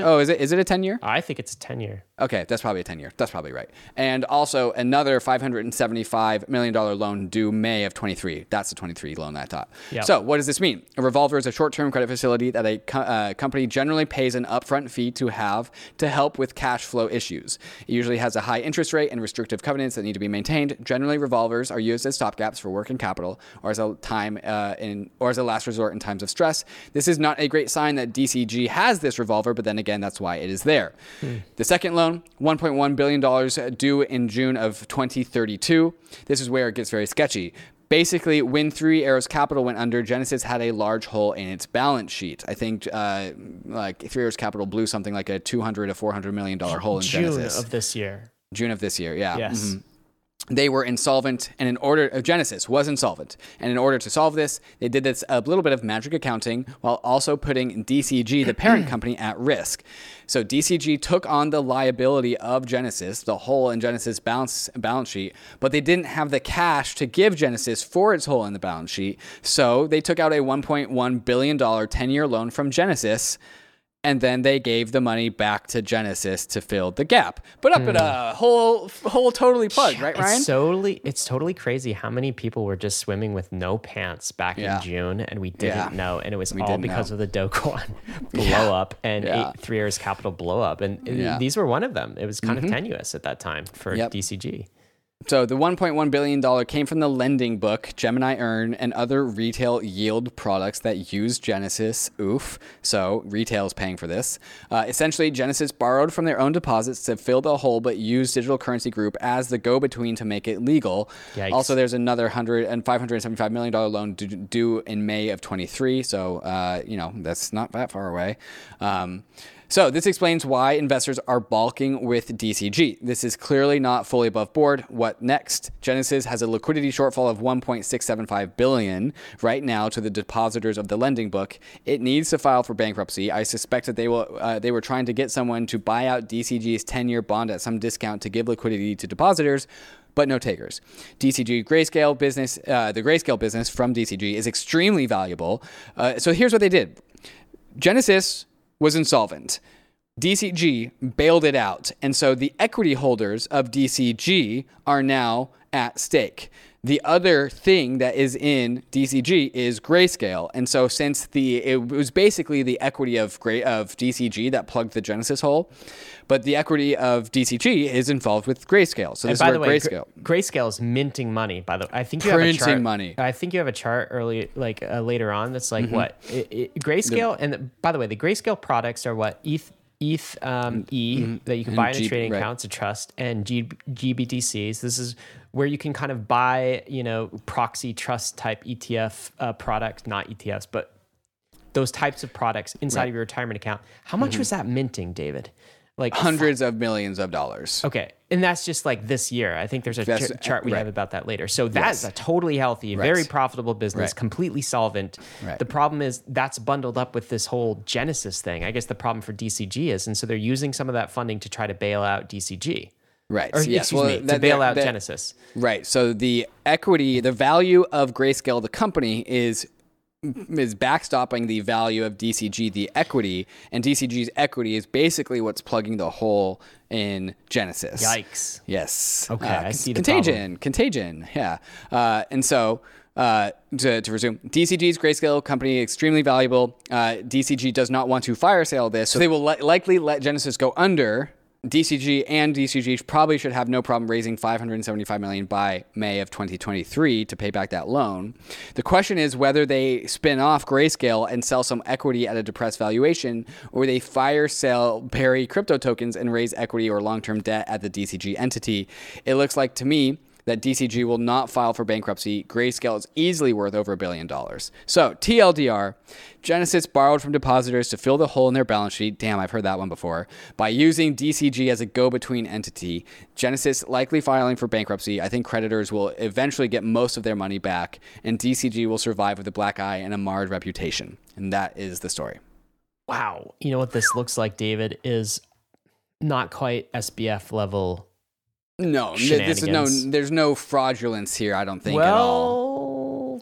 a 10-year? I think it's a 10-year. Okay, that's probably a 10-year. That's probably right. And also another $575 million loan due May of 23. That's the 23 loan that I thought. Yep. So what does this mean? A revolver is a short-term credit facility that a company generally pays an upfront fee to have to help with cash flow issues. It usually has a high interest rate and restrictive covenants that need to be maintained. Generally, revolvers are used as stopgaps for working capital or as a last resort in times of stress. This is not a great sign that DCG has this revolver, but then again, that's why it is there. The second loan, $1.1 billion due in June of 2032. This is where it gets very sketchy. Basically, when Three Arrows Capital went under, Genesis had a large hole in its balance sheet. I think Three Arrows Capital blew something like a $200 to $400 million hole in Genesis. June of this year, yeah. Yes. Mm-hmm. They were insolvent, and Genesis was insolvent. And in order to solve this, they did this a little bit of magic accounting while also putting DCG, the parent company, at risk. So DCG took on the liability of Genesis, the hole in Genesis' balance sheet, but they didn't have the cash to give Genesis for its hole in the balance sheet. So they took out a $1.1 billion 10-year loan from Genesis, and then they gave the money back to Genesis to fill the gap. But up in a hole totally plugged, right, Ryan? It's totally crazy how many people were just swimming with no pants back in June, and we didn't know. And it was all because of the Dogecoin blow up and Three Arrows Capital blow up. And these were one of them. It was kind of tenuous at that time for DCG. So the $1.1 billion came from the lending book, Gemini Earn, and other retail yield products that use Genesis. Oof. So retail's paying for this. Essentially, Genesis borrowed from their own deposits to fill the hole, but used Digital Currency Group as the go-between to make it legal. Yikes. Also, there's another $575 million loan due in May of 23. So, that's not that far away. So this explains why investors are balking with DCG. This is clearly not fully above board. What next? Genesis has a liquidity shortfall of $1.675 billion right now to the depositors of the lending book. It needs to file for bankruptcy. I suspect that they were trying to get someone to buy out DCG's 10-year bond at some discount to give liquidity to depositors, but no takers. The Grayscale business from DCG is extremely valuable. So here's what they did. Genesis was insolvent. DCG bailed it out. And so the equity holders of DCG are now at stake. The other thing that is in DCG is Grayscale. And so since it was basically the equity of DCG that plugged the Genesis hole, but the equity of DCG is involved with Grayscale. So this is where Grayscale. Grayscale is minting money, by the way. I think you have a chart. Printing money. I think you have a chart early, later on that's what? Grayscale, and by the way, the Grayscale products are what? ETH, ETH that you can buy in a trading account to trust, and GBTCs. This is where you can kind of buy, you know, proxy trust type ETF products, not ETFs, but those types of products inside of your retirement account. How much was that minting, David? Like hundreds of millions of dollars. Okay. And that's just like this year. I think there's a chart we have about that later. So that's a totally healthy, very profitable business, completely solvent. The problem is that's bundled up with this whole Genesis thing. I guess the problem for DCG is, and so they're using some of that funding to try to bail out DCG. Right. Or, to bail out Genesis. Right. So the equity, the value of Grayscale, the company, is backstopping the value of DCG, the equity, and DCG's equity is basically what's plugging the hole in Genesis. Yikes. Yes. Okay. I see the problem. Contagion. Yeah. And so to resume, DCG's Grayscale company, extremely valuable. DCG does not want to fire sale this, so they will likely let Genesis go under. DCG and DCG probably should have no problem raising $575 million by May of 2023 to pay back that loan. The question is whether they spin off Grayscale and sell some equity at a depressed valuation, or they fire sell Barry crypto tokens and raise equity or long-term debt at the DCG entity. It looks like to me that DCG will not file for bankruptcy. Grayscale is easily worth over $1 billion. So TLDR, Genesis borrowed from depositors to fill the hole in their balance sheet. Damn, I've heard that one before. By using DCG as a go-between entity, Genesis likely filing for bankruptcy. I think creditors will eventually get most of their money back, and DCG will survive with a black eye and a marred reputation. And that is the story. Wow. You know what this looks like, David, is not quite SBF level. No, this is there's no fraudulence here, I don't think, at all. Well,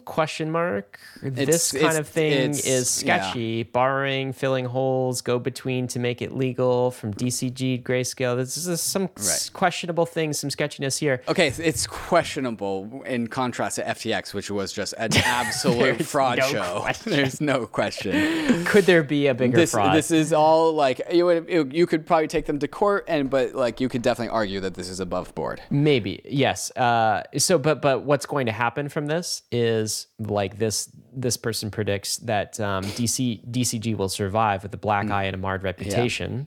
question mark. This kind of thing is sketchy. Yeah. Borrowing, filling holes, go between to make it legal from DCG, Grayscale. This is some questionable things, some sketchiness here. Okay, it's questionable in contrast to FTX, which was just an absolute fraud show. There's no question. Could there be a bigger fraud? This is all like you could probably take them to court, but you could definitely argue that this is above board. Maybe, yes. So, but what's going to happen from this is like this. This person predicts that DCG will survive with a black eye and a marred reputation,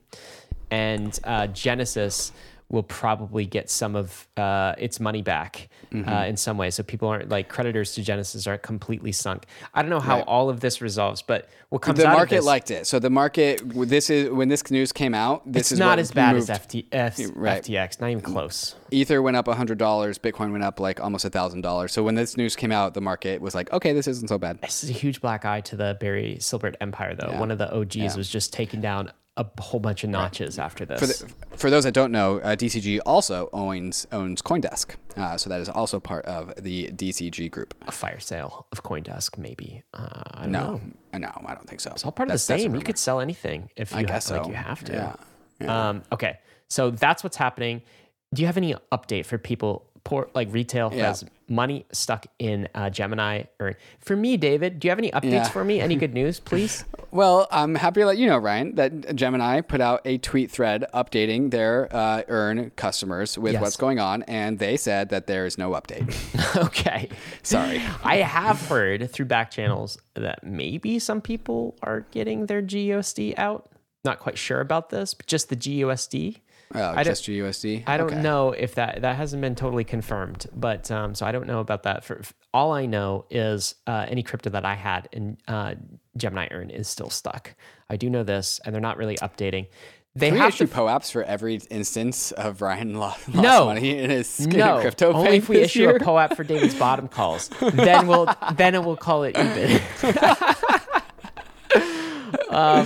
and Genesis will probably get some of its money back in some way. So people aren't creditors to Genesis aren't completely sunk. I don't know how all of this resolves, but what comes out of this, the market liked it. So the market, when this news came out, it's not as bad as FTX, not even close. Ether went up $100. Bitcoin went up almost $1,000. So when this news came out, the market was like, okay, this isn't so bad. This is a huge black eye to the Barry Silbert empire, though. Yeah. One of the OGs was just taken down a whole bunch of notches after this. For those that don't know, DCG also owns CoinDesk. So that is also part of the DCG group. A fire sale of CoinDesk, maybe. I don't know. No, I don't think so. It's all part of the same. You could sell anything if you you have to. Yeah. Yeah. Okay. So that's what's happening. Do you have any update for people, retail who has money stuck in Gemini? Or for me, David, do you have any updates for me? Any good news, please? Well, I'm happy to let you know, Ryan, that Gemini put out a tweet thread updating their Earn customers with what's going on, and they said that there is no update. Okay. Sorry. I have heard through back channels that maybe some people are getting their GUSD out. Not quite sure about this, but just the GUSD. Oh, just GUSD? I don't know if that hasn't been totally confirmed, but so I don't know about that. All I know is any crypto that I had in Gemini Earn is still stuck. I do know this, and they're not really updating. They have to issue POAPs for every instance of Ryan lost money in his crypto. Only if we issue a POAP for David's bottom calls, then we'll call it even.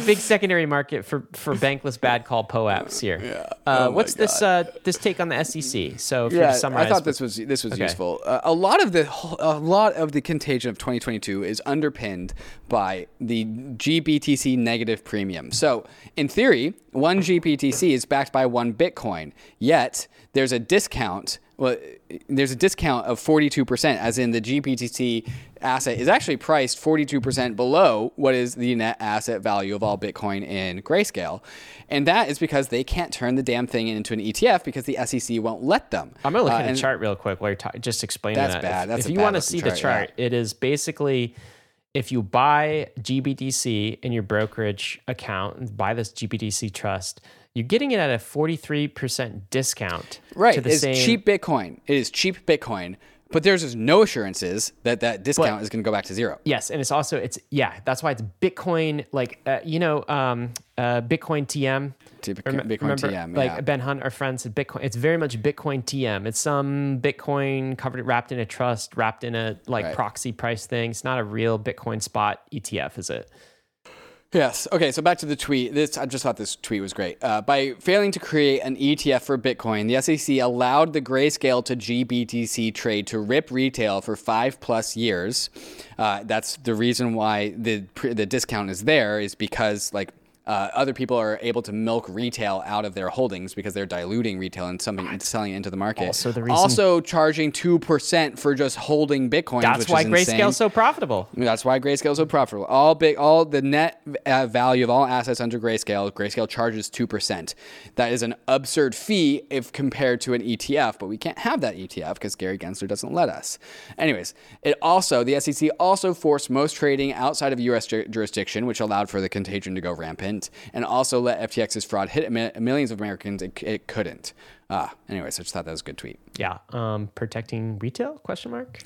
Big secondary market for bankless bad call POAPs here. Yeah. What's this take on the SEC? So if you summarize, I thought this was useful. A lot of the contagion of 2022 is underpinned by the GBTC negative premium. So in theory, one GBTC is backed by one Bitcoin. Yet there's a discount. Well, there's a discount of 42%, as in the GBTC asset is actually priced 42% below what is the net asset value of all Bitcoin in Grayscale. And that is because they can't turn the damn thing into an ETF because the SEC won't let them. I'm going to look at a chart real quick while you're just explaining that. That's bad. If you want to see the chart, it is basically if you buy GBDC in your brokerage account and buy this GBDC trust, you're getting it at a 43% discount. Right. To the same. Cheap Bitcoin. It is cheap Bitcoin. But there's just no assurances that that discount is going to go back to zero. Yes, and it's also that's why it's Bitcoin, like Bitcoin TM. Bitcoin TM. Ben Hunt, our friend, said Bitcoin. It's very much Bitcoin TM. It's some Bitcoin covered, wrapped in a trust, wrapped in a proxy price thing. It's not a real Bitcoin spot ETF, is it? Yes. Okay. So back to the tweet. I just thought this tweet was great. By failing to create an ETF for Bitcoin, the SEC allowed the Grayscale to GBTC trade to rip retail for 5+ years. That's the reason why the discount is there, is because other people are able to milk retail out of their holdings because they're diluting retail and selling it into the market. Also charging 2% for just holding Bitcoin. That's why Grayscale's so profitable. All the net value of all assets under Grayscale charges 2%. That is an absurd fee if compared to an ETF, but we can't have that ETF because Gary Gensler doesn't let us. Anyways, the SEC also forced most trading outside of U.S. jurisdiction, which allowed for the contagion to go rampant, and also let FTX's fraud hit millions of Americans. It couldn't. Anyways, I just thought that was a good tweet. Yeah. Protecting retail, question mark?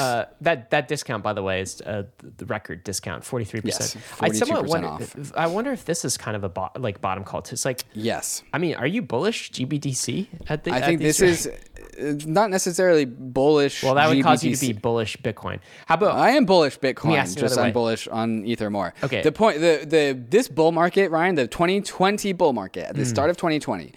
That discount, by the way, is the record discount, 43%. Yes, 42% off. I wonder if this is kind of a bottom call. It's like, yes. I mean, are you bullish GBDC at the? I think this is not necessarily bullish. Well, that would cause you to be bullish Bitcoin. How about I am bullish Bitcoin? Yes, just I'm bullish on Ether more. Okay. The point, this bull market, Ryan, the 2020 bull market at the start of 2020,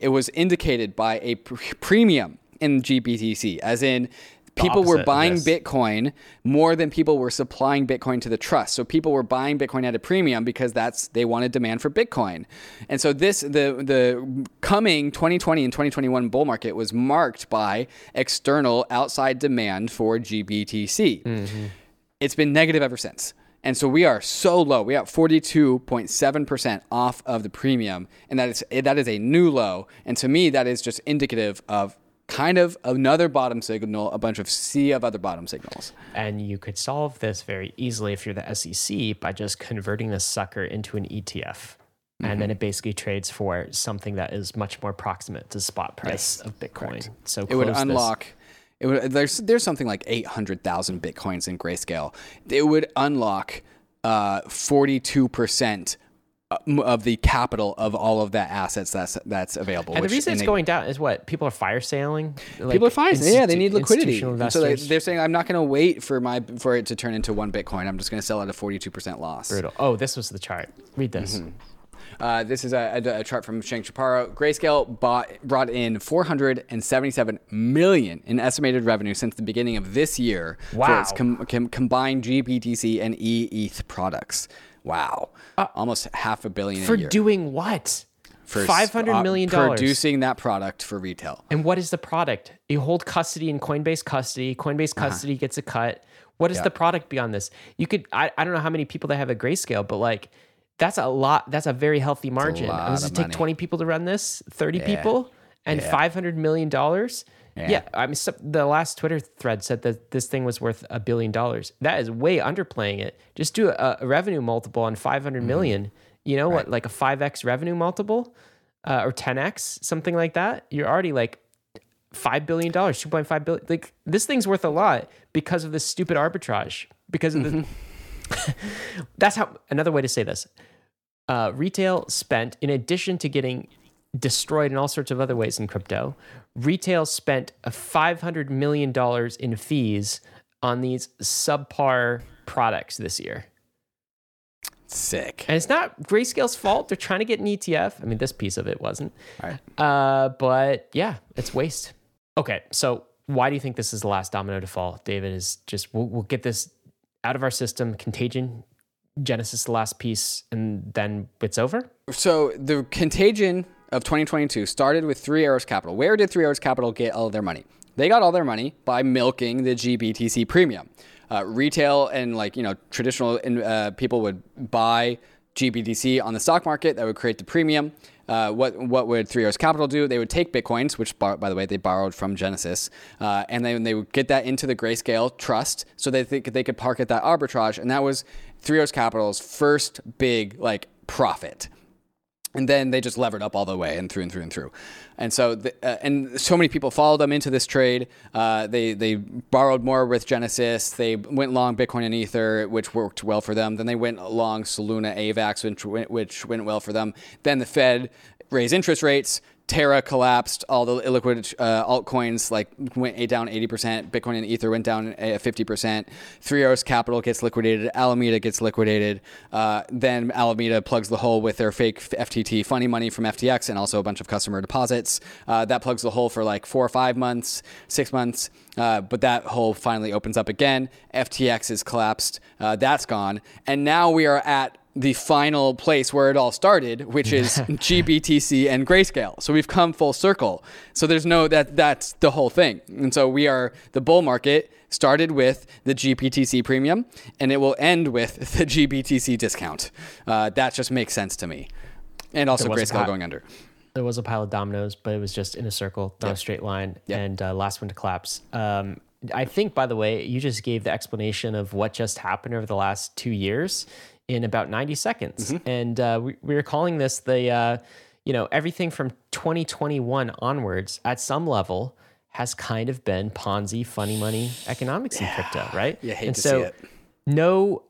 it was indicated by a premium in GBTC, as in. People were buying Bitcoin more than people were supplying Bitcoin to the trust. So people were buying Bitcoin at a premium because they wanted demand for Bitcoin. And so the coming 2020 and 2021 bull market was marked by external outside demand for GBTC. Mm-hmm. It's been negative ever since. And so we are so low. We are 42.7% off of the premium. And that is a new low. And to me, that is just indicative of kind of another bottom signal, a bunch of sea of other bottom signals. And you could solve this very easily if you're the SEC by just converting this sucker into an ETF. Mm-hmm. And then it basically trades for something that is much more proximate to spot price of Bitcoin. Correct. So it would unlock... There's something like 800,000 Bitcoins in Grayscale. It would unlock 42% of the capital of all of that assets that's available. And the reason it's going down is what? People are fire sailing? People are fire sailing. Yeah, they need liquidity. So they're saying, I'm not going to wait for it to turn into one Bitcoin. I'm just going to sell at a 42% loss. Brutal. Oh, this was the chart. Read this. Mm-hmm. This is a chart from Shank Chaparro. Grayscale brought in $477 million in estimated revenue since the beginning of this year for its combined GBTC and ETH products. Wow. Almost $500 million a year. For doing what? For $500 million. Producing that product for retail. And what is the product? You hold custody in Coinbase custody. Coinbase custody gets a cut. What is the product beyond this? You could, I don't know how many people that have a Grayscale, but like, that's a lot. That's a very healthy margin. Does it take 20 people to run this? 30 people? And $500 million? Yeah, I mean, the last Twitter thread said that this thing was worth $1 billion. That is way underplaying it. Just do a revenue multiple on 500 million. You know what, like a 5x revenue multiple or 10x, something like that. You're already like $5 billion, $2.5 billion. Like, this thing's worth a lot because of this stupid arbitrage. Because of the... That's how... Another way to say this. Retail spent, in addition to getting... destroyed in all sorts of other ways in crypto, retail spent $500 million in fees on these subpar products this year. Sick. And it's not Grayscale's fault. They're trying to get an ETF. I mean, this piece of it wasn't. All right. But yeah, it's waste. Okay, so why do you think this is the last domino to fall? David is just, we'll get this out of our system, contagion. Genesis, the last piece, and then it's over? So the contagion of 2022 started with Three Arrows Capital. Where did Three Arrows Capital get all of their money? They got all their money by milking the GBTC premium. Retail and traditional people would buy GBDC on the stock market. That would create the premium. What would Three Arrows Capital do? They would take Bitcoins, which, by the way, they borrowed from Genesis, and then they would get that into the Grayscale Trust so that they could park at that arbitrage. And that was Three Arrows Capital's first big, like, profit. And then they just levered up all the way and through and through and through. And so and so many people followed them into this trade. They borrowed more with Genesis. They went long Bitcoin and Ether, which worked well for them. Then they went long Soluna, Avax, which went well for them. Then the Fed raised interest rates. Terra collapsed. All the illiquid altcoins went down 80%. Bitcoin and Ether went down 50%. Three Arrows Capital gets liquidated. Alameda gets liquidated. Then Alameda plugs the hole with their fake FTT funny money from FTX and also a bunch of customer deposits. That plugs the hole for 4 or 5 months, 6 months. But that hole finally opens up again. FTX is collapsed. That's gone. And now we are at the final place where it all started, which is GBTC and Grayscale. So we've come full circle. So there's that's the whole thing. And so the bull market started with the GBTC premium, and it will end with the GBTC discount. That just makes sense to me. And also Grayscale going under. There was a pile of dominoes, but it was just in a circle, not a straight line, and last one to collapse. I think, by the way, you just gave the explanation of what just happened over the last 2 years in about 90 seconds. Mm-hmm. And we were calling this everything from 2021 onwards at some level has kind of been Ponzi, funny money, economics in crypto, right? Yeah, see it. No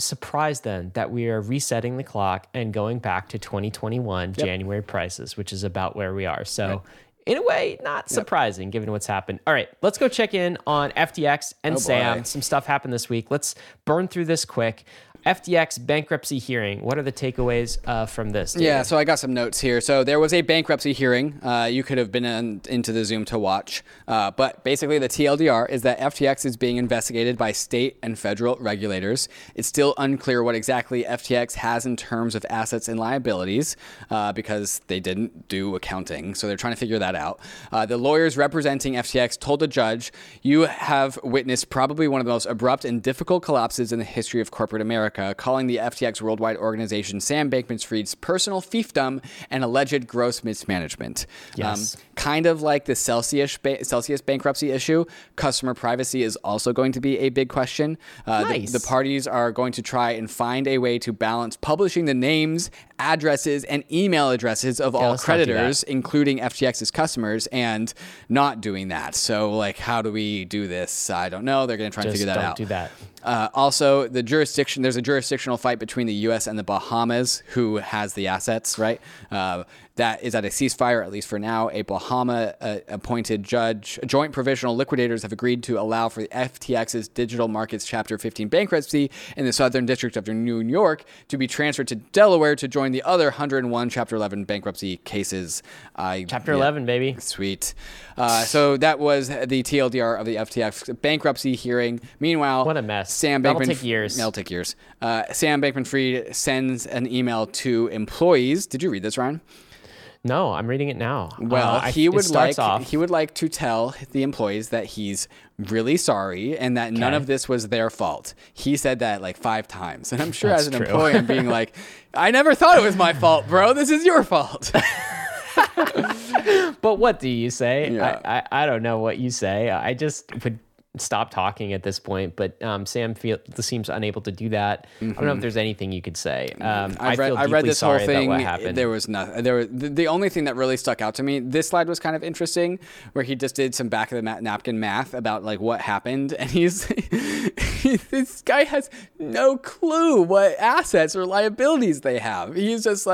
surprise then that we are resetting the clock and going back to 2021 January prices, which is about where we are. So in a way, not surprising given what's happened. All right, let's go check in on FTX and Sam. Some stuff happened this week. Let's burn through this quick. FTX bankruptcy hearing. What are the takeaways from this? David? Yeah, so I got some notes here. So there was a bankruptcy hearing. You could have been into the Zoom to watch. But basically the TLDR is that FTX is being investigated by state and federal regulators. It's still unclear what exactly FTX has in terms of assets and liabilities because they didn't do accounting. So they're trying to figure that out. The lawyers representing FTX told the judge, you have witnessed probably one of the most abrupt and difficult collapses in the history of corporate America, calling the FTX worldwide organization Sam Bankman-Fried's personal fiefdom and alleged gross mismanagement. Yes. Kind of like the Celsius bankruptcy issue, customer privacy is also going to be a big question. Nice. The parties are going to try and find a way to balance publishing the names, addresses, and email addresses of all creditors, including FTX's customers, and not doing that. So, how do we do this? I don't know. They're going to try and figure that out. Don't do that. Also, there's a jurisdictional fight between the U.S. and the Bahamas, who has the assets, right? That is at a ceasefire, at least for now. A Bahama-appointed judge, joint provisional liquidators have agreed to allow for FTX's Digital Markets Chapter 15 bankruptcy in the Southern District of New York to be transferred to Delaware to join the other 101 Chapter 11 bankruptcy cases. Chapter 11, baby. Sweet. So that was the TLDR of the FTX bankruptcy hearing. Meanwhile, what a mess. That'll take years. Sam Bankman-Fried sends an email to employees. Did you read this, Ryan? No, I'm reading it now. Well, he would like to tell the employees that he's really sorry and that none of this was their fault. He said that 5 times. And I'm sure as an employee, I'm being I never thought it was my fault, bro. This is your fault. But what do you say? Yeah. I don't know what you say. I just would stop talking at this point, but Sam seems unable to do that. Mm-hmm. I don't know if there's anything you could say. I read this whole thing. What happened. There was nothing. The only thing that really stuck out to me, this slide was kind of interesting, where he just did some back of the napkin math about what happened, and this guy has no clue what assets or liabilities they have. He's just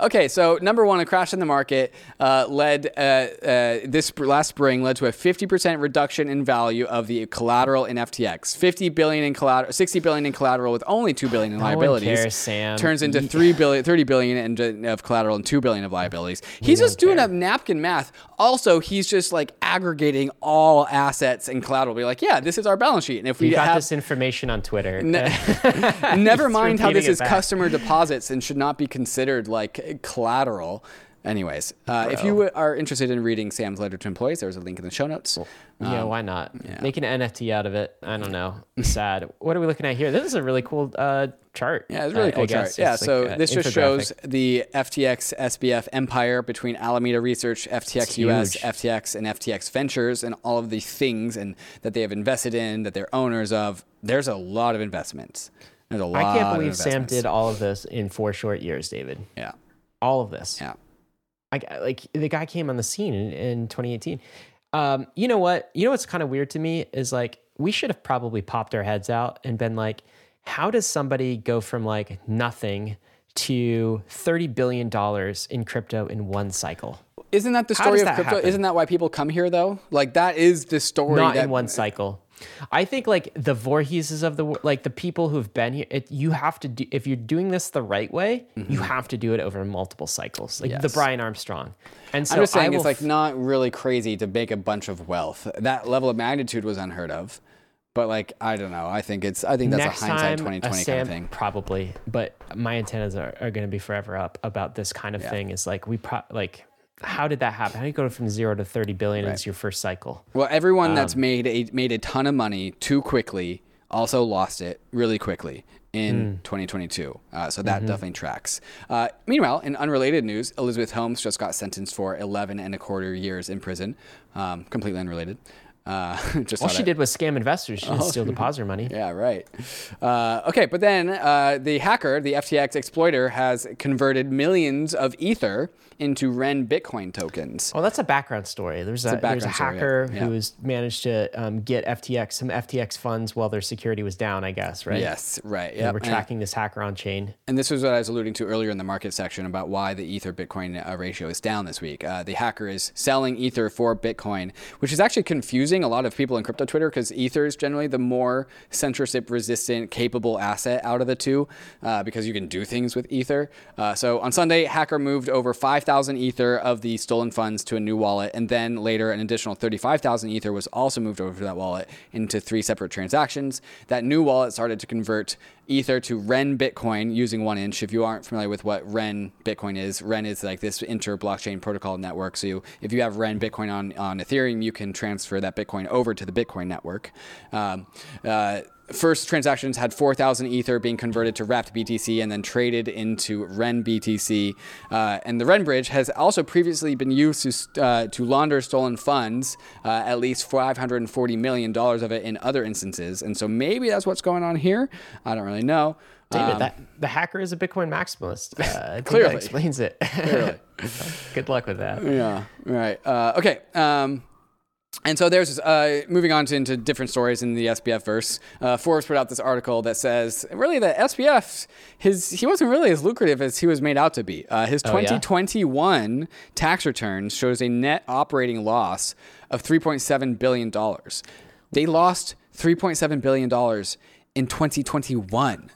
okay. So number one, a crash in the market this last spring led to a 50% reduction in value of the collateral in FTX. $50 billion in collateral, $60 billion in collateral with only $2 billion in liabilities. No one cares, Sam. Turns into $30 billion of collateral and $2 billion of liabilities. He's just doing a napkin math. Also, he's just aggregating all assets and collateral. Be this is our balance sheet. And if we got this information on Twitter, never mind how this is customer deposits and should not be considered collateral. Anyways, if you are interested in reading Sam's letter to employees, there's a link in the show notes. Cool. Yeah, why not? Yeah. Make an NFT out of it. I don't know. Sad. What are we looking at here? This is a really cool chart. Yeah, it's a really cool chart. Yeah, so this just shows the FTX SBF empire between Alameda Research, FTX US, FTX, and FTX Ventures, and all of the things and that they have invested in, that they're owners of. There's a lot of investments. There's a lot of investments. I can't believe Sam did all of this in 4 short years, David. Yeah. All of this. Yeah. Like the guy came on the scene in 2018. You know what? You know what's kind of weird to me is like we should have probably popped our heads out and been like, how does somebody go from like nothing to $30 billion in crypto in one cycle? Isn't that the story of crypto? Happen? Isn't that why people come here though? Like that is the story. Not in one cycle. I think like the Voorheeses of the world, like the people who've been here, you have to do, if you're doing this the right way, mm-hmm. you have to do it over multiple cycles, like the Brian Armstrong. And so I'm just saying it's like not really crazy to make a bunch of wealth. That level of magnitude was unheard of. But like, I don't know. I think that's next a hindsight 2020 kind of thing. Probably. But my antennas are going to be forever up about this kind of thing. It's like how did that happen? How do you go from 0 to 30 billion? Right. It's your first cycle. Well, everyone that's made a ton of money too quickly also lost it really quickly in 2022. So that definitely tracks. Meanwhile, in unrelated news, Elizabeth Holmes just got sentenced for 11.25 years in prison. Completely unrelated. All she did was scam investors. She didn't steal depositor money. Yeah, right. Okay, but then the hacker, the FTX exploiter, has converted millions of Ether into REN Bitcoin tokens. Oh, that's a background story. There's a hacker who has managed to get some FTX funds while their security was down, I guess, right? Yes, right. Yep. And we're tracking this hacker on chain. And this was what I was alluding to earlier in the market section about why the Ether-Bitcoin ratio is down this week. The hacker is selling Ether for Bitcoin, which is actually confusing a lot of people in crypto Twitter because Ether is generally the more censorship resistant capable asset out of the two because you can do things with Ether. So on Sunday, hacker moved over 5,000 Ether of the stolen funds to a new wallet, and then later an additional 35,000 Ether was also moved over to that wallet into 3 separate transactions. That new wallet started to convert Ether to REN Bitcoin using 1 inch. If you aren't familiar with what REN Bitcoin is, REN is like this inter-blockchain protocol network. So if you have REN Bitcoin on Ethereum, you can transfer that Bitcoin over to the Bitcoin network. First transactions had 4,000 Ether being converted to wrapped BTC and then traded into REN BTC. And the REN bridge has also previously been used to launder stolen funds, at least $540 million of it in other instances. And so maybe that's what's going on here. I don't really know. David, the hacker is a Bitcoin maximalist. Clearly. That explains it. Clearly. Good luck with that. Yeah. Right. Okay. And so there's, moving on into different stories in the SBF verse, Forbes put out this article that says, really, the SBF, he wasn't really as lucrative as he was made out to be. His 2021 tax returns shows a net operating loss of $3.7 billion. They lost $3.7 billion in 2021.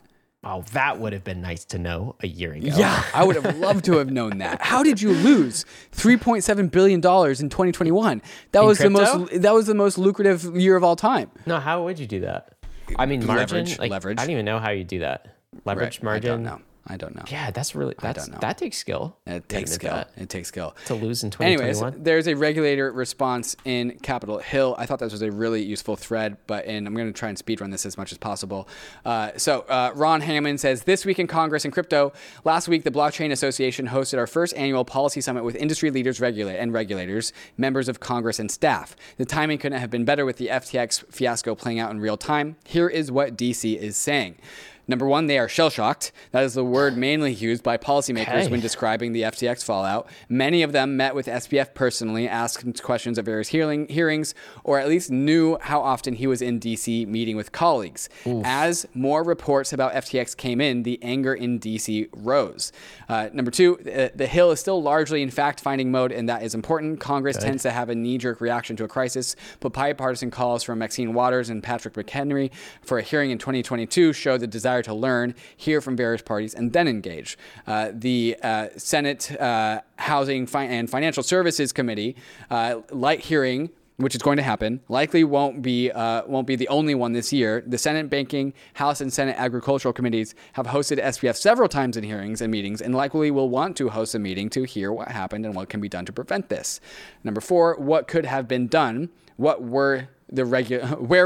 Oh, that would have been nice to know a year ago. Yeah, I would have loved to have known that. How did you lose $3.7 billion in 2021? That was the most lucrative year of all time. No, how would you do that? I mean, leverage. I don't even know how you do that. Leverage, right. Margin. I don't know. Yeah, that takes skill. It takes skill. To lose in 2021. Anyways, there's a regulator response in Capitol Hill. I thought this was a really useful thread, but I'm going to try and speedrun this as much as possible. So Ron Hammond says, this week in Congress and crypto, last week, the Blockchain Association hosted our first annual policy summit with industry leaders and regulators, members of Congress and staff. The timing couldn't have been better with the FTX fiasco playing out in real time. Here is what DC is saying. Number one, they are shell-shocked. That is the word mainly used by policymakers when describing the FTX fallout. Many of them met with SBF personally, asked questions at various hearings, or at least knew how often he was in D.C. meeting with colleagues. Oof. As more reports about FTX came in, the anger in D.C. rose. Number two, the Hill is still largely in fact-finding mode, and that is important. Congress tends to have a knee-jerk reaction to a crisis, but bipartisan calls from Maxine Waters and Patrick McHenry for a hearing in 2022 showed the desire to learn, hear from various parties, and then engage. The Senate Housing and Financial Services Committee light hearing which is going to happen, likely won't be the only one this year. The Senate Banking, House, and Senate Agricultural Committees have hosted SBF several times in hearings and meetings, and likely will want to host a meeting to hear what happened and what can be done to prevent this. Number 4, what could have been done? Where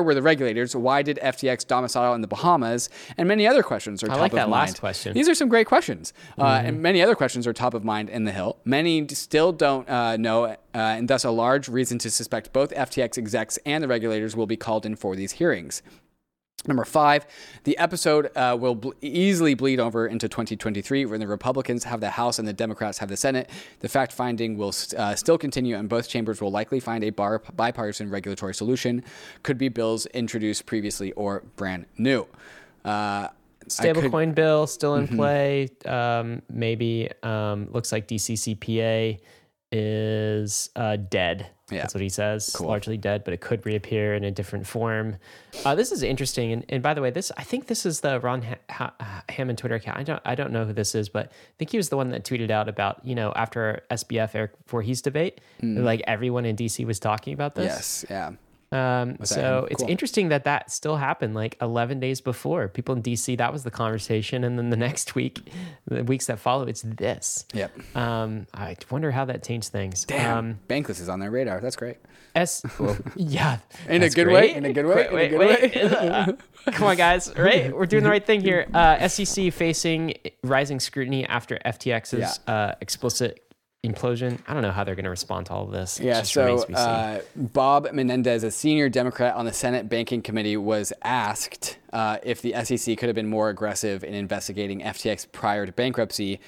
were the regulators? Why did FTX domicile in the Bahamas? And many other questions are top of mind. I like that last question. These are some great questions. Mm-hmm. And many other questions are top of mind in the Hill. Many still don't know, and thus a large reason to suspect both FTX execs and the regulators will be called in for these hearings. Number 5, the episode will easily bleed over into 2023 when the Republicans have the House and the Democrats have the Senate. The fact-finding will still continue, and both chambers will likely find a bipartisan regulatory solution. Could be bills introduced previously or brand new. Stablecoin bill still in play. Maybe looks like DCCPA is dead. Yeah. That's what he says. Cool. Largely dead, but it could reappear in a different form. This is interesting. And by the way, I think this is the Ron Hammond Twitter account. I don't know who this is, but I think he was the one that tweeted out about, after SBF Eric Voorhees debate, like everyone in DC was talking about this. Yes. Yeah. It's interesting that still happened like 11 days before. People in DC, that was the conversation. And then the next week, the weeks that follow, it's this. Yep. I wonder how that changed things. Damn. Bankless is on their radar. That's great. Yeah. In a good way. Come on, guys. Right? We're doing the right thing here. SEC facing rising scrutiny after FTX's explicit implosion. I don't know how they're going to respond to all of this. Yeah, so Bob Menendez, a senior Democrat on the Senate Banking Committee, was asked if the SEC could have been more aggressive in investigating FTX prior to bankruptcy.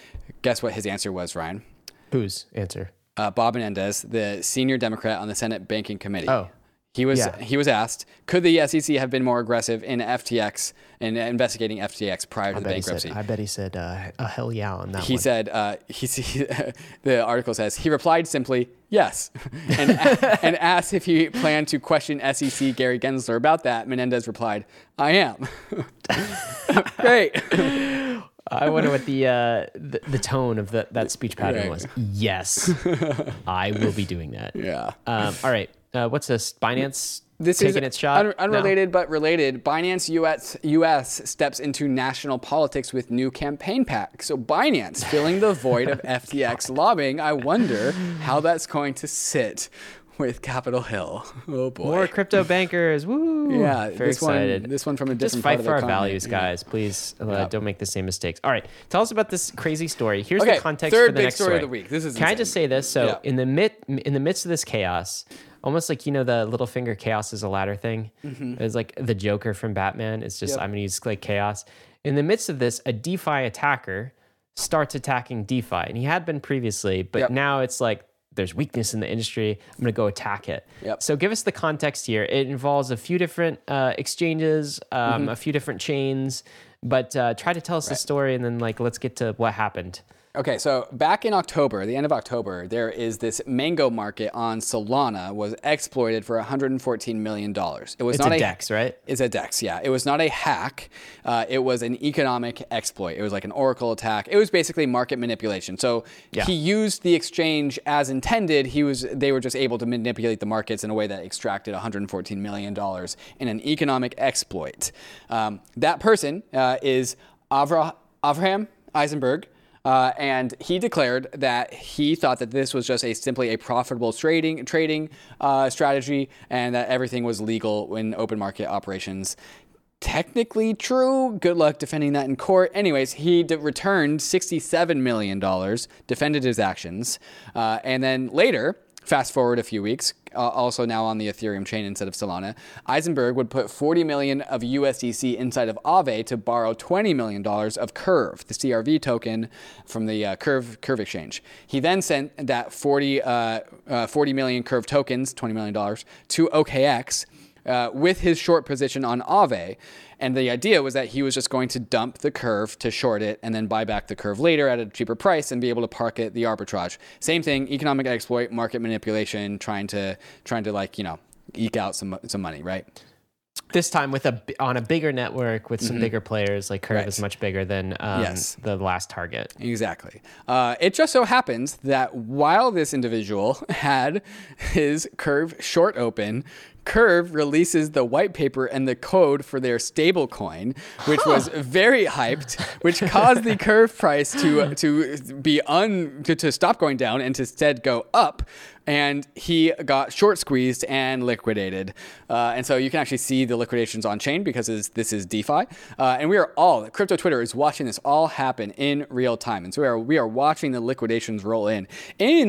Guess what his answer was, Ryan? Whose answer? Bob Menendez, the senior Democrat on the Senate Banking Committee. Oh. He was asked, could the SEC have been more aggressive in investigating FTX prior to the bankruptcy? I bet he said a hell yeah on that. The article says he replied simply yes, and asked if he planned to question SEC Gary Gensler about that. Menendez replied, "I am." Great. I wonder what the tone of that speech pattern was. Yes, I will be doing that. Yeah. All right. What's this? Binance this taking its shot? Unrelated, but related. Binance US steps into national politics with new campaign pack. So Binance filling the void of FTX lobbying. I wonder how that's going to sit with Capitol Hill. Oh, boy. More crypto bankers. Woo. Yeah. Very excited. This one from a different part of the economy. Just fight for our values, guys. Please don't make the same mistakes. All right. Tell us about this crazy story. Here's the context for the next story. Third big story of the week. This is insane. Can I just say this? So in the midst of this chaos, almost like, the little finger chaos is a ladder thing. Mm-hmm. It's like the Joker from Batman. It's just, I'm going to use like chaos. In the midst of this, a DeFi attacker starts attacking DeFi. And he had been previously, but now it's like, there's weakness in the industry. I'm going to go attack it. Yep. So give us the context here. It involves a few different exchanges, a few different chains, but try to tell us the story and then let's get to what happened. Okay, so back in October, the end of October, there is this mango market on Solana was exploited for $114 million. It's not a DEX, right? It's a DEX, yeah. It was not a hack. It was an economic exploit. It was like an Oracle attack. It was basically market manipulation. So he used the exchange as intended. They were just able to manipulate the markets in a way that extracted $114 million in an economic exploit. That person is Avraham Eisenberg. And he declared that he thought that this was just simply a profitable trading strategy, and that everything was legal in open market operations. Technically true. Good luck defending that in court. Anyways, he returned $67 million, defended his actions, and then later, fast forward a few weeks, also now on the Ethereum chain instead of Solana, Eisenberg would put 40 million of USDC inside of Aave to borrow $20 million of Curve, the CRV token from the Curve exchange. He then sent that 40 million Curve tokens, $20 million, to OKX with his short position on Aave. And the idea was that he was just going to dump the Curve to short it and then buy back the Curve later at a cheaper price and be able to park the arbitrage. Same thing, economic exploit, market manipulation, trying to eke out some money, right? This time with on a bigger network with some bigger players, like Curve is much bigger than the last target. Exactly. It just so happens that while this individual had his Curve short open, Curve releases the white paper and the code for their stable coin, which was very hyped, which caused the Curve price to stop going down and to instead go up. And he got short squeezed and liquidated. And so you can actually see the liquidations on chain because this is DeFi. And we are crypto Twitter is watching this all happen in real time. And so we are watching the liquidations roll in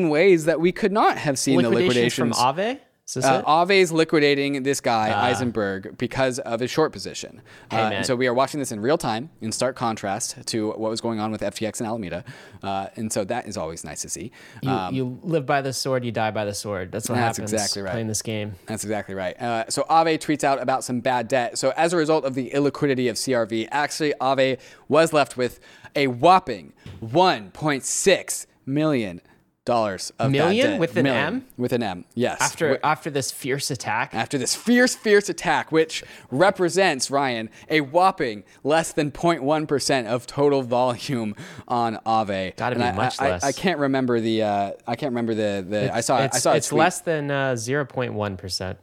ways that we could not have seen the liquidations. From Aave? Aave's liquidating this guy, Eisenberg, because of his short position. And so we are watching this in real time in stark contrast to what was going on with FTX and Alameda. And so that is always nice to see. You live by the sword, you die by the sword. That's what happens exactly right. Playing this game. That's exactly right. So Aave tweets out about some bad debt. So as a result of the illiquidity of CRV, actually Aave was left with a whopping $1.6 million. Dollars of million bad debt. With an million. M? With an M, yes. After this fierce attack? After this fierce attack, which represents, Ryan, a whopping less than 0.1% of total volume on Aave. Gotta be much less. I can't remember the I saw it's less than 0.1%.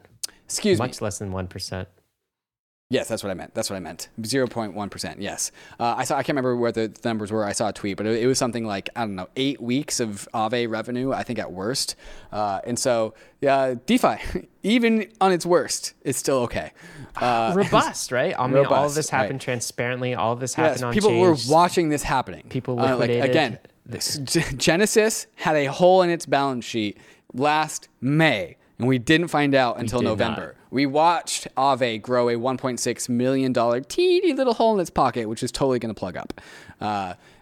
Excuse me. Much less than 1%. Yes, that's what I meant. 0.1%. Yes. I can't remember what the numbers were. I saw a tweet, but it was something like, 8 weeks of Aave revenue, I think at worst. And so DeFi, even on its worst, is still okay. Robust, right? Robust, all of this happened transparently. All of this happened on people change. Were watching this happening. People liquidated. Genesis had a hole in its balance sheet last May. And we didn't find out until November. We watched Aave grow a $1.6 million teeny little hole in its pocket, which is totally going to plug up.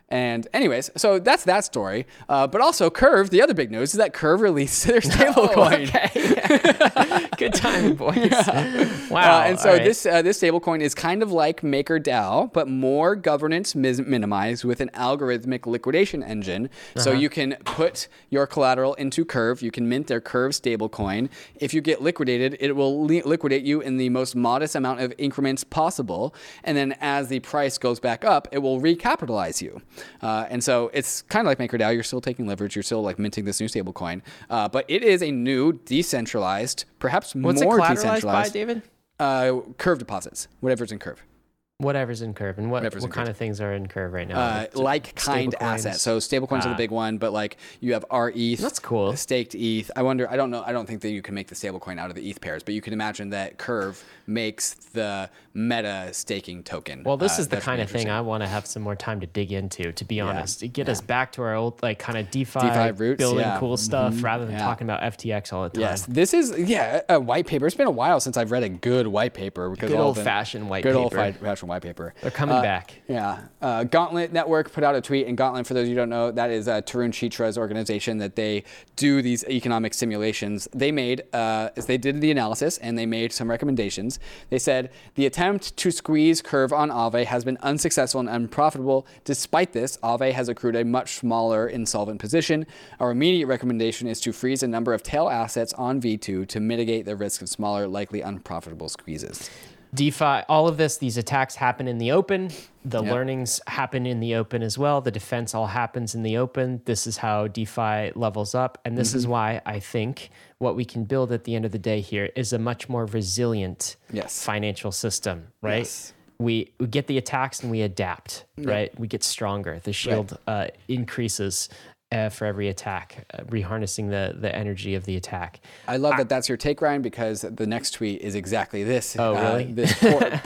And anyways, so that's that story. But also Curve, the other big news is that Curve released their stablecoin. Okay. Good timing, boys. Yeah. Wow. And so this stablecoin is kind of like MakerDAO, but more governance minimized with an algorithmic liquidation engine. Uh-huh. So you can put your collateral into Curve. You can mint their Curve stablecoin. If you get liquidated, it will liquidate you in the most modest amount of increments possible. And then as the price goes back up, it will recapitalize you. And so it's kind of like MakerDAO. You're still taking leverage. You're still like minting this new stable coin. But it is a new decentralized, perhaps more decentralized. What's it collateralized by, David? Curve deposits, whatever's in Curve. Whatever's in Curve. And what kind of things are in Curve right now? Like kind assets. So stablecoins are the big one, but like you have RETH. That's cool. Staked ETH. I don't think that you can make the stablecoin out of the ETH pairs, but you can imagine that Curve makes the meta staking token. Well, this is the kind of thing I want to have some more time to dig into, to be honest. Get us back to our old like kind of DeFi roots, building cool stuff rather than talking about FTX all the time. Yes, this is a white paper. It's been a while since I've read a good white paper. Because good old-fashioned white paper. Good old-fashioned white paper. They're coming back. Yeah. Gauntlet Network put out a tweet, and Gauntlet, for those of you who don't know, that is Tarun Chitra's organization that they do these economic simulations. They did the analysis, and they made some recommendations. They said, the attempt to squeeze Curve on Aave has been unsuccessful and unprofitable. Despite this, Aave has accrued a much smaller insolvent position. Our immediate recommendation is to freeze a number of tail assets on V2 to mitigate the risk of smaller, likely unprofitable squeezes. DeFi, all of this, these attacks happen in the open. The learnings happen in the open as well. The defense all happens in the open. This is how DeFi levels up. And this is why I think what we can build at the end of the day here is a much more resilient financial system, right? Yes. We get the attacks and we adapt, right? We get stronger. The shield increases for every attack, reharnessing the energy of the attack. I love that that's your take, Ryan, because the next tweet is exactly this. Oh, really? This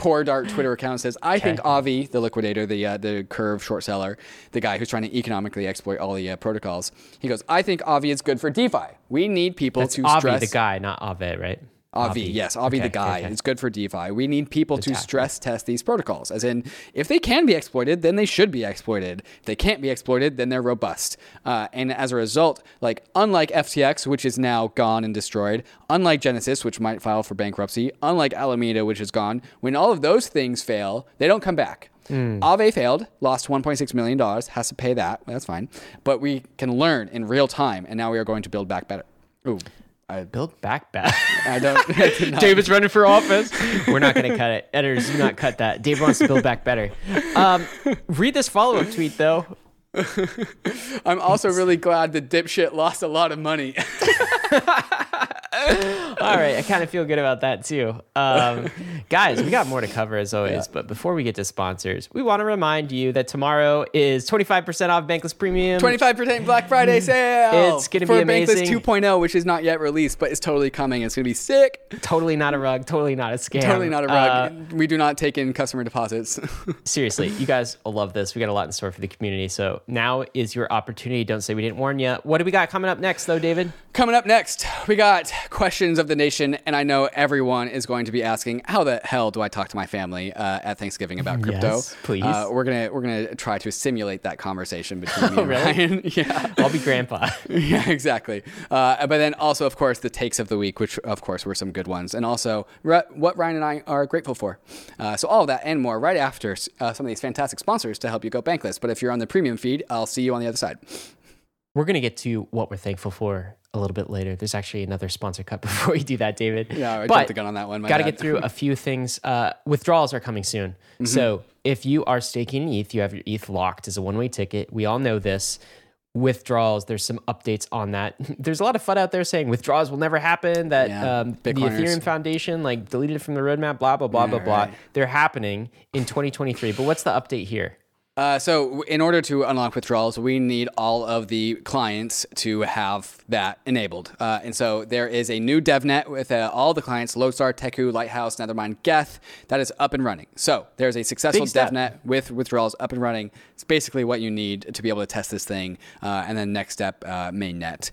poor Dart Twitter account says, I think Aave, the liquidator, the Curve short seller, the guy who's trying to economically exploit all the protocols, he goes, I think Aave is good for DeFi. We need people to stress... That's Aave, the guy, not Aave, right? Aave, yes, Aave the guy. Okay. It's good for DeFi. We need people to stress test these protocols. As in, if they can be exploited, then they should be exploited. If they can't be exploited, then they're robust. And as a result, unlike FTX, which is now gone and destroyed, unlike Genesis, which might file for bankruptcy, unlike Alameda, which is gone, when all of those things fail, they don't come back. Aave failed, lost $1.6 million, has to pay that. That's fine. But we can learn in real time, and now we are going to build back better. Ooh. Build back bad. I did not. David's running for office. We're not going to cut it. Editors, do not cut that. Dave wants to build back better. Read this follow-up tweet, though. I'm also really glad the dipshit lost a lot of money. All right. I kind of feel good about that, too. Guys, we got more to cover, as always. Yeah. But before we get to sponsors, we want to remind you that tomorrow is 25% off Bankless Premium. 25% Black Friday sale. It's going to be amazing. For Bankless 2.0, which is not yet released, but it's totally coming. It's going to be sick. Totally not a rug. Totally not a scam. Totally not a rug. We do not take in customer deposits. Seriously, you guys will love this. We got a lot in store for the community. So now is your opportunity. Don't say we didn't warn you. What do we got coming up next, though, David? Coming up next, we got questions of the nation, and I know everyone is going to be asking, how the hell do I talk to my family at Thanksgiving about crypto? Yes, please. We're gonna try to simulate that conversation between me and Ryan. Yeah, I'll be grandpa. Yeah, exactly. But then also, of course, the takes of the week, which of course were some good ones, and also what Ryan and I are grateful for. So all of that and more right after some of these fantastic sponsors to help you go bankless. But if you're on the premium feed, I'll see you on the other side. We're gonna get to what we're thankful for a little bit later. There's actually another sponsor cut before we do that, David. Yeah, I jumped the gun on that one. Got to get through a few things. Withdrawals are coming soon. Mm-hmm. So if you are staking ETH, you have your ETH locked as a one-way ticket. We all know this. Withdrawals, there's some updates on that. There's a lot of FUD out there saying withdrawals will never happen, that the Ethereum Foundation deleted it from the roadmap, blah, blah, blah, blah. They're happening in 2023. But what's the update here? So in order to unlock withdrawals, we need all of the clients to have that enabled. And so there is a new DevNet with all the clients, Lodestar, Teku, Lighthouse, Nethermind, Geth, that is up and running. So there's a successful DevNet with withdrawals up and running. It's basically what you need to be able to test this thing. And then next step, mainnet.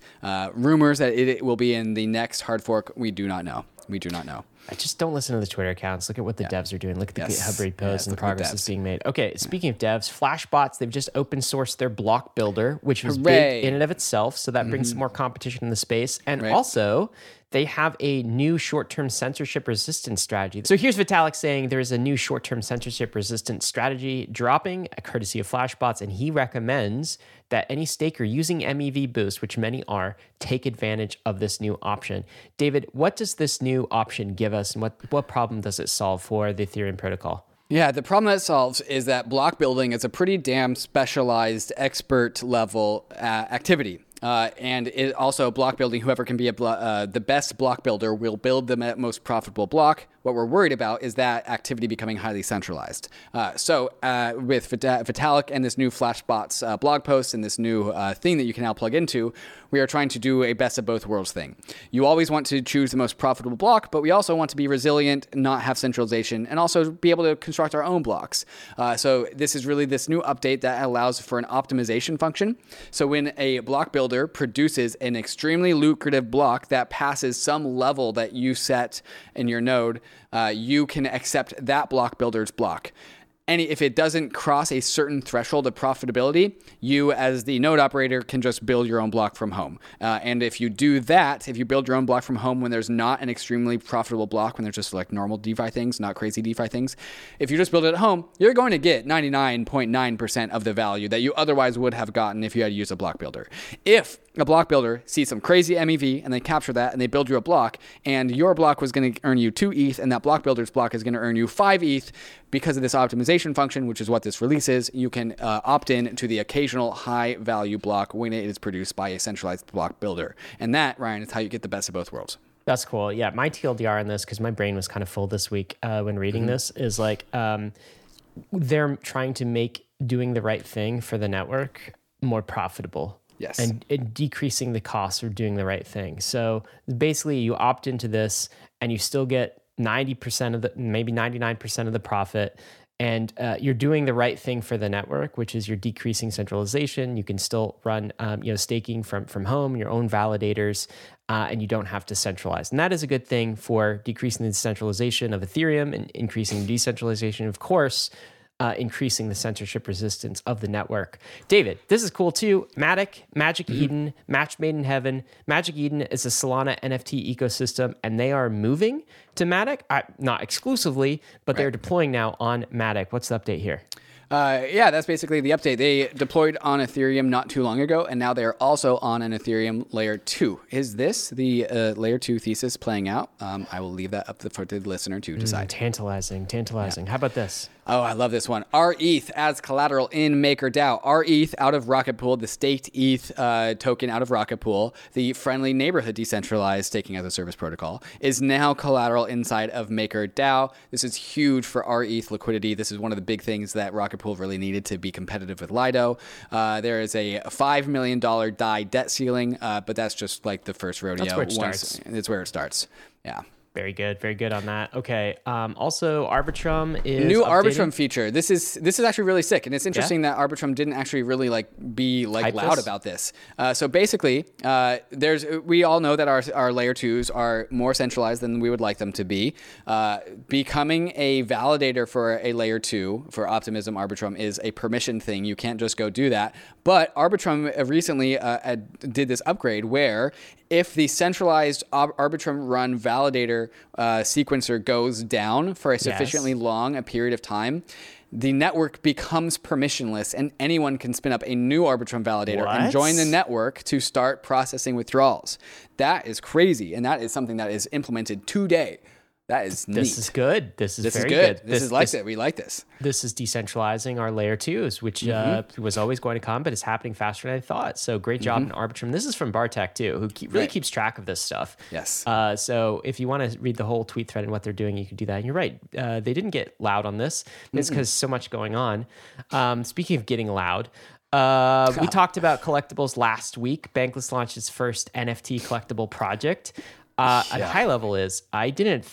Rumors that it will be in the next hard fork, we do not know. We do not know. I just don't listen to the Twitter accounts. Look at what the devs are doing. Look at the GitHub repos and the progress that's being made. Okay, speaking of devs, Flashbots, they've just open sourced their block builder, which was big in and of itself. So that brings some more competition in the space. And also, they have a new short-term censorship resistance strategy. So here's Vitalik saying there is a new short-term censorship resistance strategy dropping courtesy of Flashbots, and he recommends that any staker using MEV Boost, which many are, take advantage of this new option. David, what does this new option give us, and what problem does it solve for the Ethereum protocol? Yeah, the problem that it solves is that block building is a pretty damn specialized expert level activity. And it also block building, whoever can be the best block builder will build the most profitable block. What we're worried about is that activity becoming highly centralized. So with Vitalik and this new Flashbots blog post and this new thing that you can now plug into, we are trying to do a best of both worlds thing. You always want to choose the most profitable block, but we also want to be resilient, not have centralization, and also be able to construct our own blocks. So this is really this new update that allows for an optimization function. So when a block builder produces an extremely lucrative block that passes some level that you set in your node, you can accept that block builder's block. And if it doesn't cross a certain threshold of profitability, you as the node operator can just build your own block from home. And if you do that, if you build your own block from home when there's not an extremely profitable block, when there's just like normal DeFi things, not crazy DeFi things, if you just build it at home, you're going to get 99.9% of the value that you otherwise would have gotten if you had used a block builder. If a block builder sees some crazy MEV and they capture that and they build you a block, and your block was going to earn you 2 ETH and that block builder's block is going to earn you 5 ETH, because of this optimization function, which is what this release is, you can opt in to the occasional high value block when it is produced by a centralized block builder. And that, Ryan, is how you get the best of both worlds. That's cool. Yeah, my TLDR on this, because my brain was kind of full this week when reading this, is they're trying to make doing the right thing for the network more profitable. Yes. And decreasing the cost of doing the right thing. So basically you opt into this and you still get 90% of the, maybe 99% of the profit. And you're doing the right thing for the network, which is you're decreasing centralization. You can still run staking from home, your own validators, and you don't have to centralize. And that is a good thing for decreasing the centralization of Ethereum and increasing decentralization, of course, increasing the censorship resistance of the network. David, this is cool too. Matic, Magic Eden, Match Made in Heaven. Magic Eden is a Solana NFT ecosystem, and they are moving to Matic, not exclusively, but they're deploying now on Matic. What's the update here? Yeah, that's basically the update. They deployed on Ethereum not too long ago, and now they're also on an Ethereum layer 2. Is this the layer 2 thesis playing out? I will leave that up for the listener to decide. Tantalizing. Yeah. How about this? Oh, I love this one. Our ETH as collateral in MakerDAO. Our ETH out of Rocket Pool, the staked ETH token out of Rocket Pool, the friendly neighborhood decentralized staking as a service protocol, is now collateral inside of MakerDAO. This is huge for our ETH liquidity. This is one of the big things that Rocket Pool really needed to be competitive with Lido. There is a $5 million DAI debt ceiling, but that's just like the first rodeo. That's where it starts. It's where it starts. Yeah. Very good on that. Okay. Also, Arbitrum is new updating. Arbitrum feature. This is actually really sick, and it's interesting that Arbitrum didn't actually really be loud about this. So basically, we all know that our layer 2s are more centralized than we would like them to be. Becoming a validator for a layer 2 for Optimism Arbitrum is a permission thing. You can't just go do that. But Arbitrum recently did this upgrade where if the centralized Arbitrum run validator sequencer goes down for a sufficiently long a period of time, the network becomes permissionless, and anyone can spin up a new Arbitrum validator and join the network to start processing withdrawals. That is crazy, and that is something that is implemented today. That is neat. This is good. This is very good. This is like it. We like this. This is decentralizing our layer 2s, which was always going to come, but it's happening faster than I thought. So great job in Arbitrum. This is from Bartek, too, who keeps track of this stuff. Yes. So if you want to read the whole tweet thread and what they're doing, you can do that. And you're right. They didn't get loud on this. It's because so much going on. Speaking of getting loud, we talked about collectibles last week. Bankless launched its first NFT collectible project. At high level is I didn't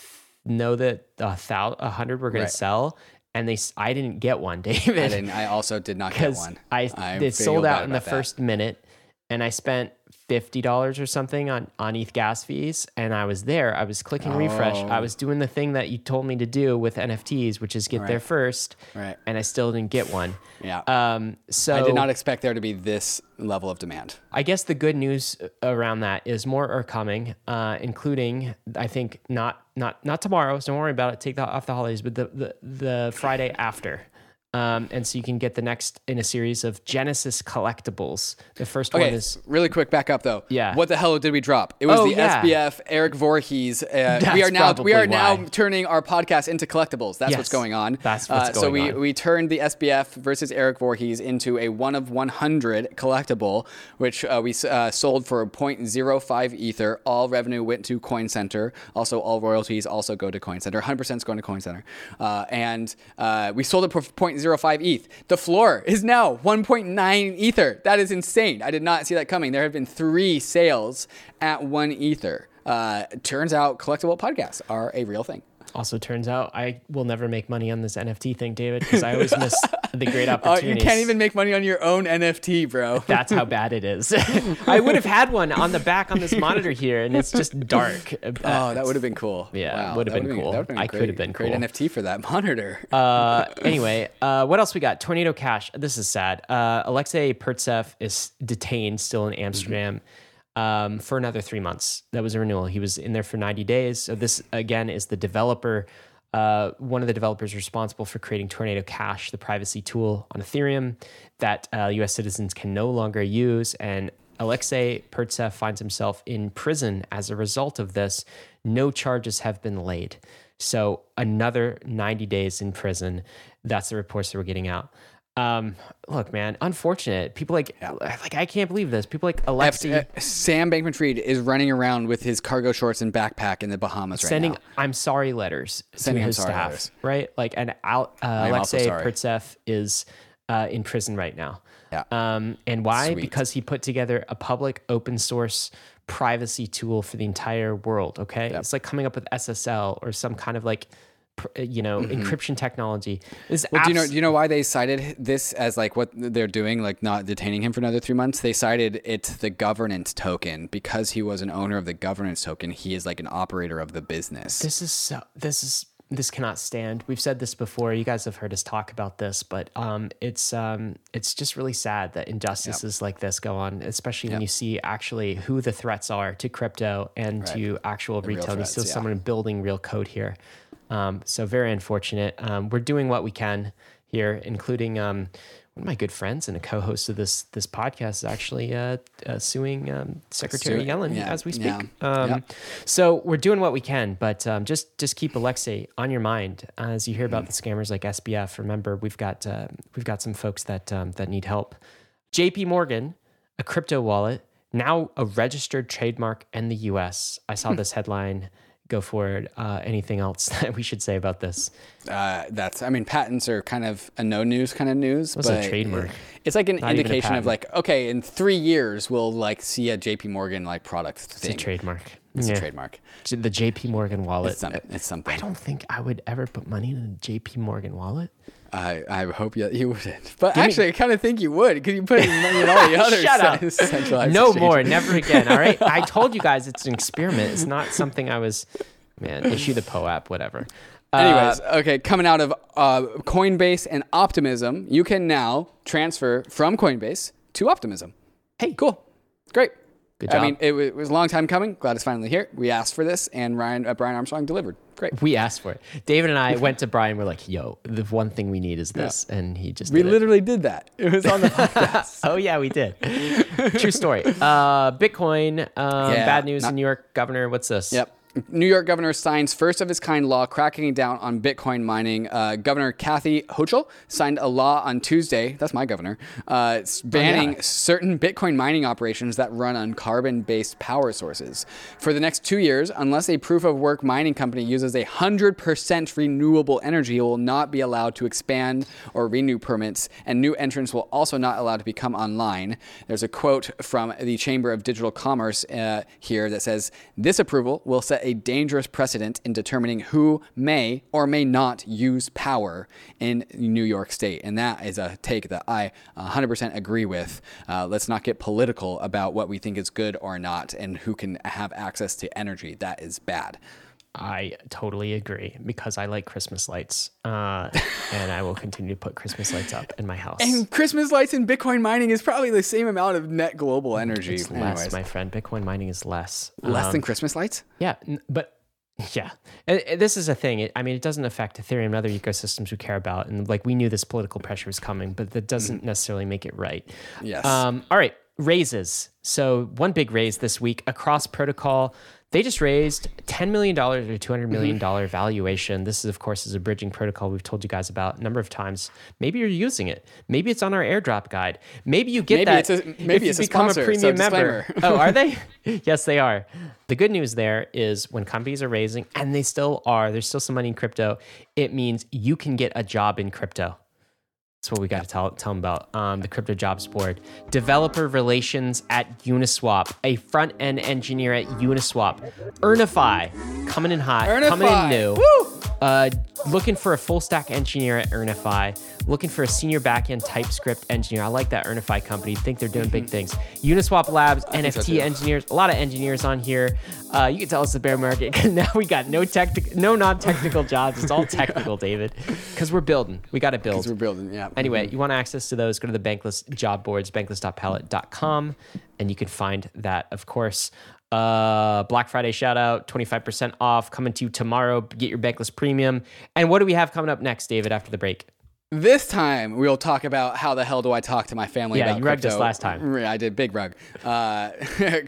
know that 100 were going to sell, and I didn't get one, David. I also did not get one. It sold out in the first minute, and I spent $50 or something on ETH gas fees, and I was there. I was clicking refresh. I was doing the thing that you told me to do with NFTs, which is get there first, and I still didn't get one. Yeah. So I did not expect there to be this level of demand. I guess the good news around that is more are coming, including, I think, not tomorrow, so don't worry about it. Take that off the holidays, but the Friday after. And so you can get the next in a series of Genesis collectibles. The first one is... Really quick, back up though. Yeah. What the hell did we drop? It was SBF, Eric Voorhees. We are now turning our podcast into collectibles. That's what's going on. That's what's going on. So we turned the SBF versus Eric Voorhees into a 1 of 100 collectible, which we sold for 0.05 Ether. All revenue went to Coin Center. Also, all royalties also go to Coin Center. 100% is going to Coin Center. And we sold it for 0.05 ETH. The floor is now 1.9 Ether. That is insane. I did not see that coming. There have been 3 sales at 1 Ether. Turns out collectible podcasts are a real thing. Also, turns out I will never make money on this NFT thing, David, because I always miss the great opportunities. You can't even make money on your own NFT, bro. That's how bad it is. I would have had one on the back on this monitor here, and it's just dark. That would have been cool. Yeah, wow, would have been cool. I could have been cool. Great NFT for that monitor. Anyway, what else we got? Tornado Cash. This is sad. Alexei Pertsev is detained still in Amsterdam. For another 3 months. That was a renewal. He was in there for 90 days. So this, again, is the developer, one of the developers responsible for creating Tornado Cash, the privacy tool on Ethereum that U.S. citizens can no longer use. And Alexei Pertsev finds himself in prison as a result of this. No charges have been laid. So another 90 days in prison. That's the reports that we're getting out. Look, man, unfortunate. People like I can't believe this. People like Alexei. Sam Bankman-Fried is running around with his cargo shorts and backpack in the Bahamas right now. Sending I'm sorry letters to his staff, right? Like, and Alexei Pertsev is in prison right now. Yeah. And why? Sweet. Because he put together a public open source privacy tool for the entire world, okay? Yep. It's like coming up with SSL or some kind of like... encryption technology. Do you know why they cited this as like what they're doing, like not detaining him for another 3 months? They cited it's the governance token because he was an owner of the governance token. He is like an operator of the business. This cannot stand. We've said this before. You guys have heard us talk about this, but it's just really sad that injustices like this go on, especially when you see actually who the threats are to crypto and to actual retail. There's still someone building real code here. So very unfortunate. We're doing what we can here, including one of my good friends and a co-host of this podcast is actually suing Secretary Yellen as we speak. So we're doing what we can, but just keep Alexei on your mind as you hear about the scammers like SBF. Remember, we've got some folks that need help. JP Morgan, a crypto wallet, now a registered trademark in the U.S. I saw this headline. Go forward. Anything else that we should say about this? Patents are kind of a no news kind of news. What's a trademark? It's like an indication of like, okay, in 3 years we'll like see a JP Morgan like product thing. It's a trademark. It's a trademark. The JP Morgan wallet. It's something. I don't think I would ever put money in a JP Morgan wallet. I hope you wouldn't. But I kind of think you would because you put money in all the other centralized exchanges. More, never again, all right? I told you guys it's an experiment. It's not something I was, issue the POAP, whatever. Anyways, coming out of Coinbase and Optimism, you can now transfer from Coinbase to Optimism. Hey, cool. Great. Good job. I mean, it was a long time coming. Glad it's finally here. We asked for this, and Brian Armstrong delivered. Great. We asked for it. David and I went to Brian. We're like, yo, the one thing we need is this. Yeah. And he just did that. It was on the podcast. Oh, yeah, we did. True story. Bitcoin, bad news in New York governor. What's this? Yep. New York governor signs first of its kind law cracking down on Bitcoin mining. Governor Cathie Wood signed a law on Tuesday. That's my governor. Banning certain Bitcoin mining operations that run on carbon-based power sources. For the next 2 years, unless a proof-of-work mining company uses 100% renewable energy, it will not be allowed to expand or renew permits, and new entrants will also not allowed to become online. There's a quote from the Chamber of Digital Commerce here that says, "This approval will set a dangerous precedent in determining who may or may not use power in New York State." And that is a take that I 100% agree with. Let's not get political about what we think is good or not and who can have access to energy. That is bad. I totally agree because I like Christmas lights and I will continue to put Christmas lights up in my house. And Christmas lights and Bitcoin mining is probably the same amount of net global energy. It's less, my friend. Bitcoin mining is less. Less than Christmas lights? Yeah. But yeah, this is a thing. I mean, it doesn't affect Ethereum and other ecosystems we care about. And like we knew this political pressure was coming, but that doesn't necessarily make it right. Yes. All right. Raises. So one big raise this week across protocol. They just raised $10 million or $200 million valuation. This is, of course, a bridging protocol we've told you guys about a number of times. Maybe you're using it. Maybe it's on our airdrop guide. Maybe you get that. Maybe it's a sponsor, become a premium member. Oh, are they? Yes, they are. The good news there is when companies are raising, and they still are, there's still some money in crypto, it means you can get a job in crypto. That's what we got to tell them about. The Crypto Jobs Board. Developer relations at Uniswap. A front-end engineer at Uniswap. Earnify. Coming in hot. Earnify. Coming in new. Woo! Looking for a full-stack engineer at Earnify. Looking for a senior back-end TypeScript engineer. I like that Earnify company. Think they're doing big things. Uniswap Labs, NFT engineers. A lot of engineers on here. You can tell it's the bear market. Now we got no non-technical jobs. It's all technical, David. Because we're building. We got to build. Because we're building, yeah. Anyway, you want access to those, go to the Bankless job boards, bankless.pallet.com, and you can find that, of course. Black Friday shout out, 25% off, coming to you tomorrow. Get your Bankless Premium. And what do we have coming up next, David, after the break? This time, we'll talk about how the hell do I talk to my family about crypto. Yeah, you rugged us last time. I did, big rug.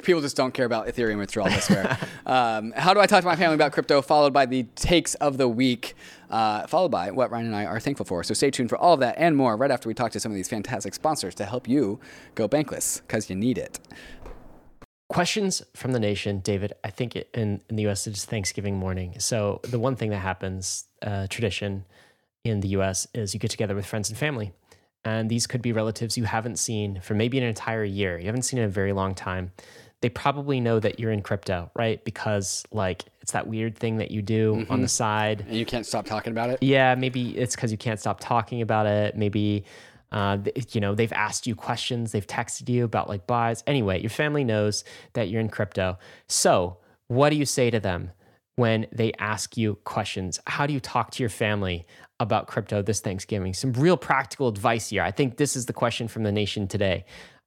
People just don't care about Ethereum withdrawal, I swear. How do I talk to my family about crypto, followed by the takes of the week, followed by what Ryan and I are thankful for. So stay tuned for all of that and more right after we talk to some of these fantastic sponsors to help you go bankless, because you need it. Questions from the nation, David. I think in the U.S. it's Thanksgiving morning. So the one thing that happens, tradition, in the US is you get together with friends and family. And these could be relatives you haven't seen for maybe an entire year. You haven't seen in a very long time. They probably know that you're in crypto, right? Because like it's that weird thing that you do on the side. And you can't stop talking about it? Yeah, maybe it's because you can't stop talking about it. Maybe, they've asked you questions. They've texted you about like buys. Anyway, your family knows that you're in crypto. So what do you say to them when they ask you questions? How do you talk to your family about crypto this Thanksgiving? Some real practical advice here. I think this is the question from the nation today.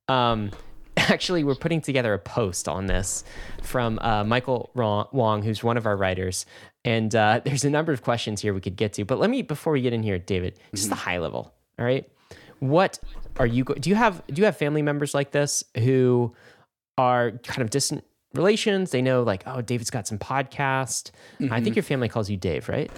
Actually, we're putting together a post on this from Michael Wong, who's one of our writers. And there's a number of questions here we could get to, but let me, before we get in here, David, just the high level. All right. What are you, do you have family members like this who are kind of distant relations? They know like, oh, David's got some podcast. Mm-hmm. I think your family calls you Dave, right?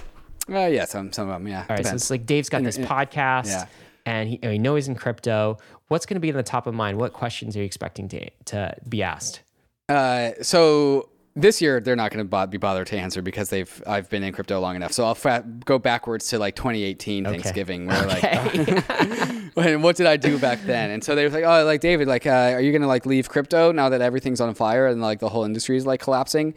Yeah. Some of them. Yeah. All right. Depends. So it's like, Dave's got this podcast and we know he's in crypto. What's going to be on the top of mind? What questions are you expecting to be asked? So this year, they're not going to be bothered to answer because I've been in crypto long enough. So I'll go backwards to like 2018 Thanksgiving, where like, what did I do back then? And so they were like, oh, like David, like, are you going to like leave crypto now that everything's on fire and like the whole industry is like collapsing?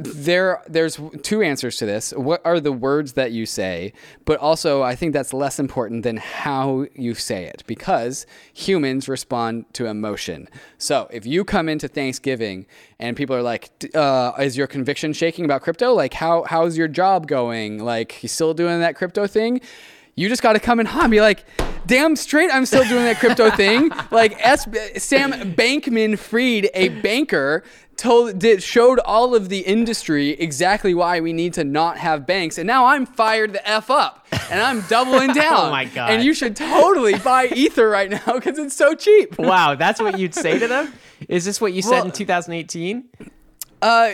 There's two answers to this. What are the words that you say? But also, I think that's less important than how you say it, because humans respond to emotion. So if you come into Thanksgiving and people are like, is your conviction shaking about crypto? Like, how's your job going? Like, you still doing that crypto thing? You just got to come in hot and be like, damn straight, I'm still doing that crypto thing. Like Sam Bankman-Fried, a banker, showed all of the industry exactly why we need to not have banks. And now I'm fired the F up and I'm doubling down. Oh my God. And you should totally buy Ether right now because it's so cheap. Wow, that's what you'd say to them? Is this what you said in 2018?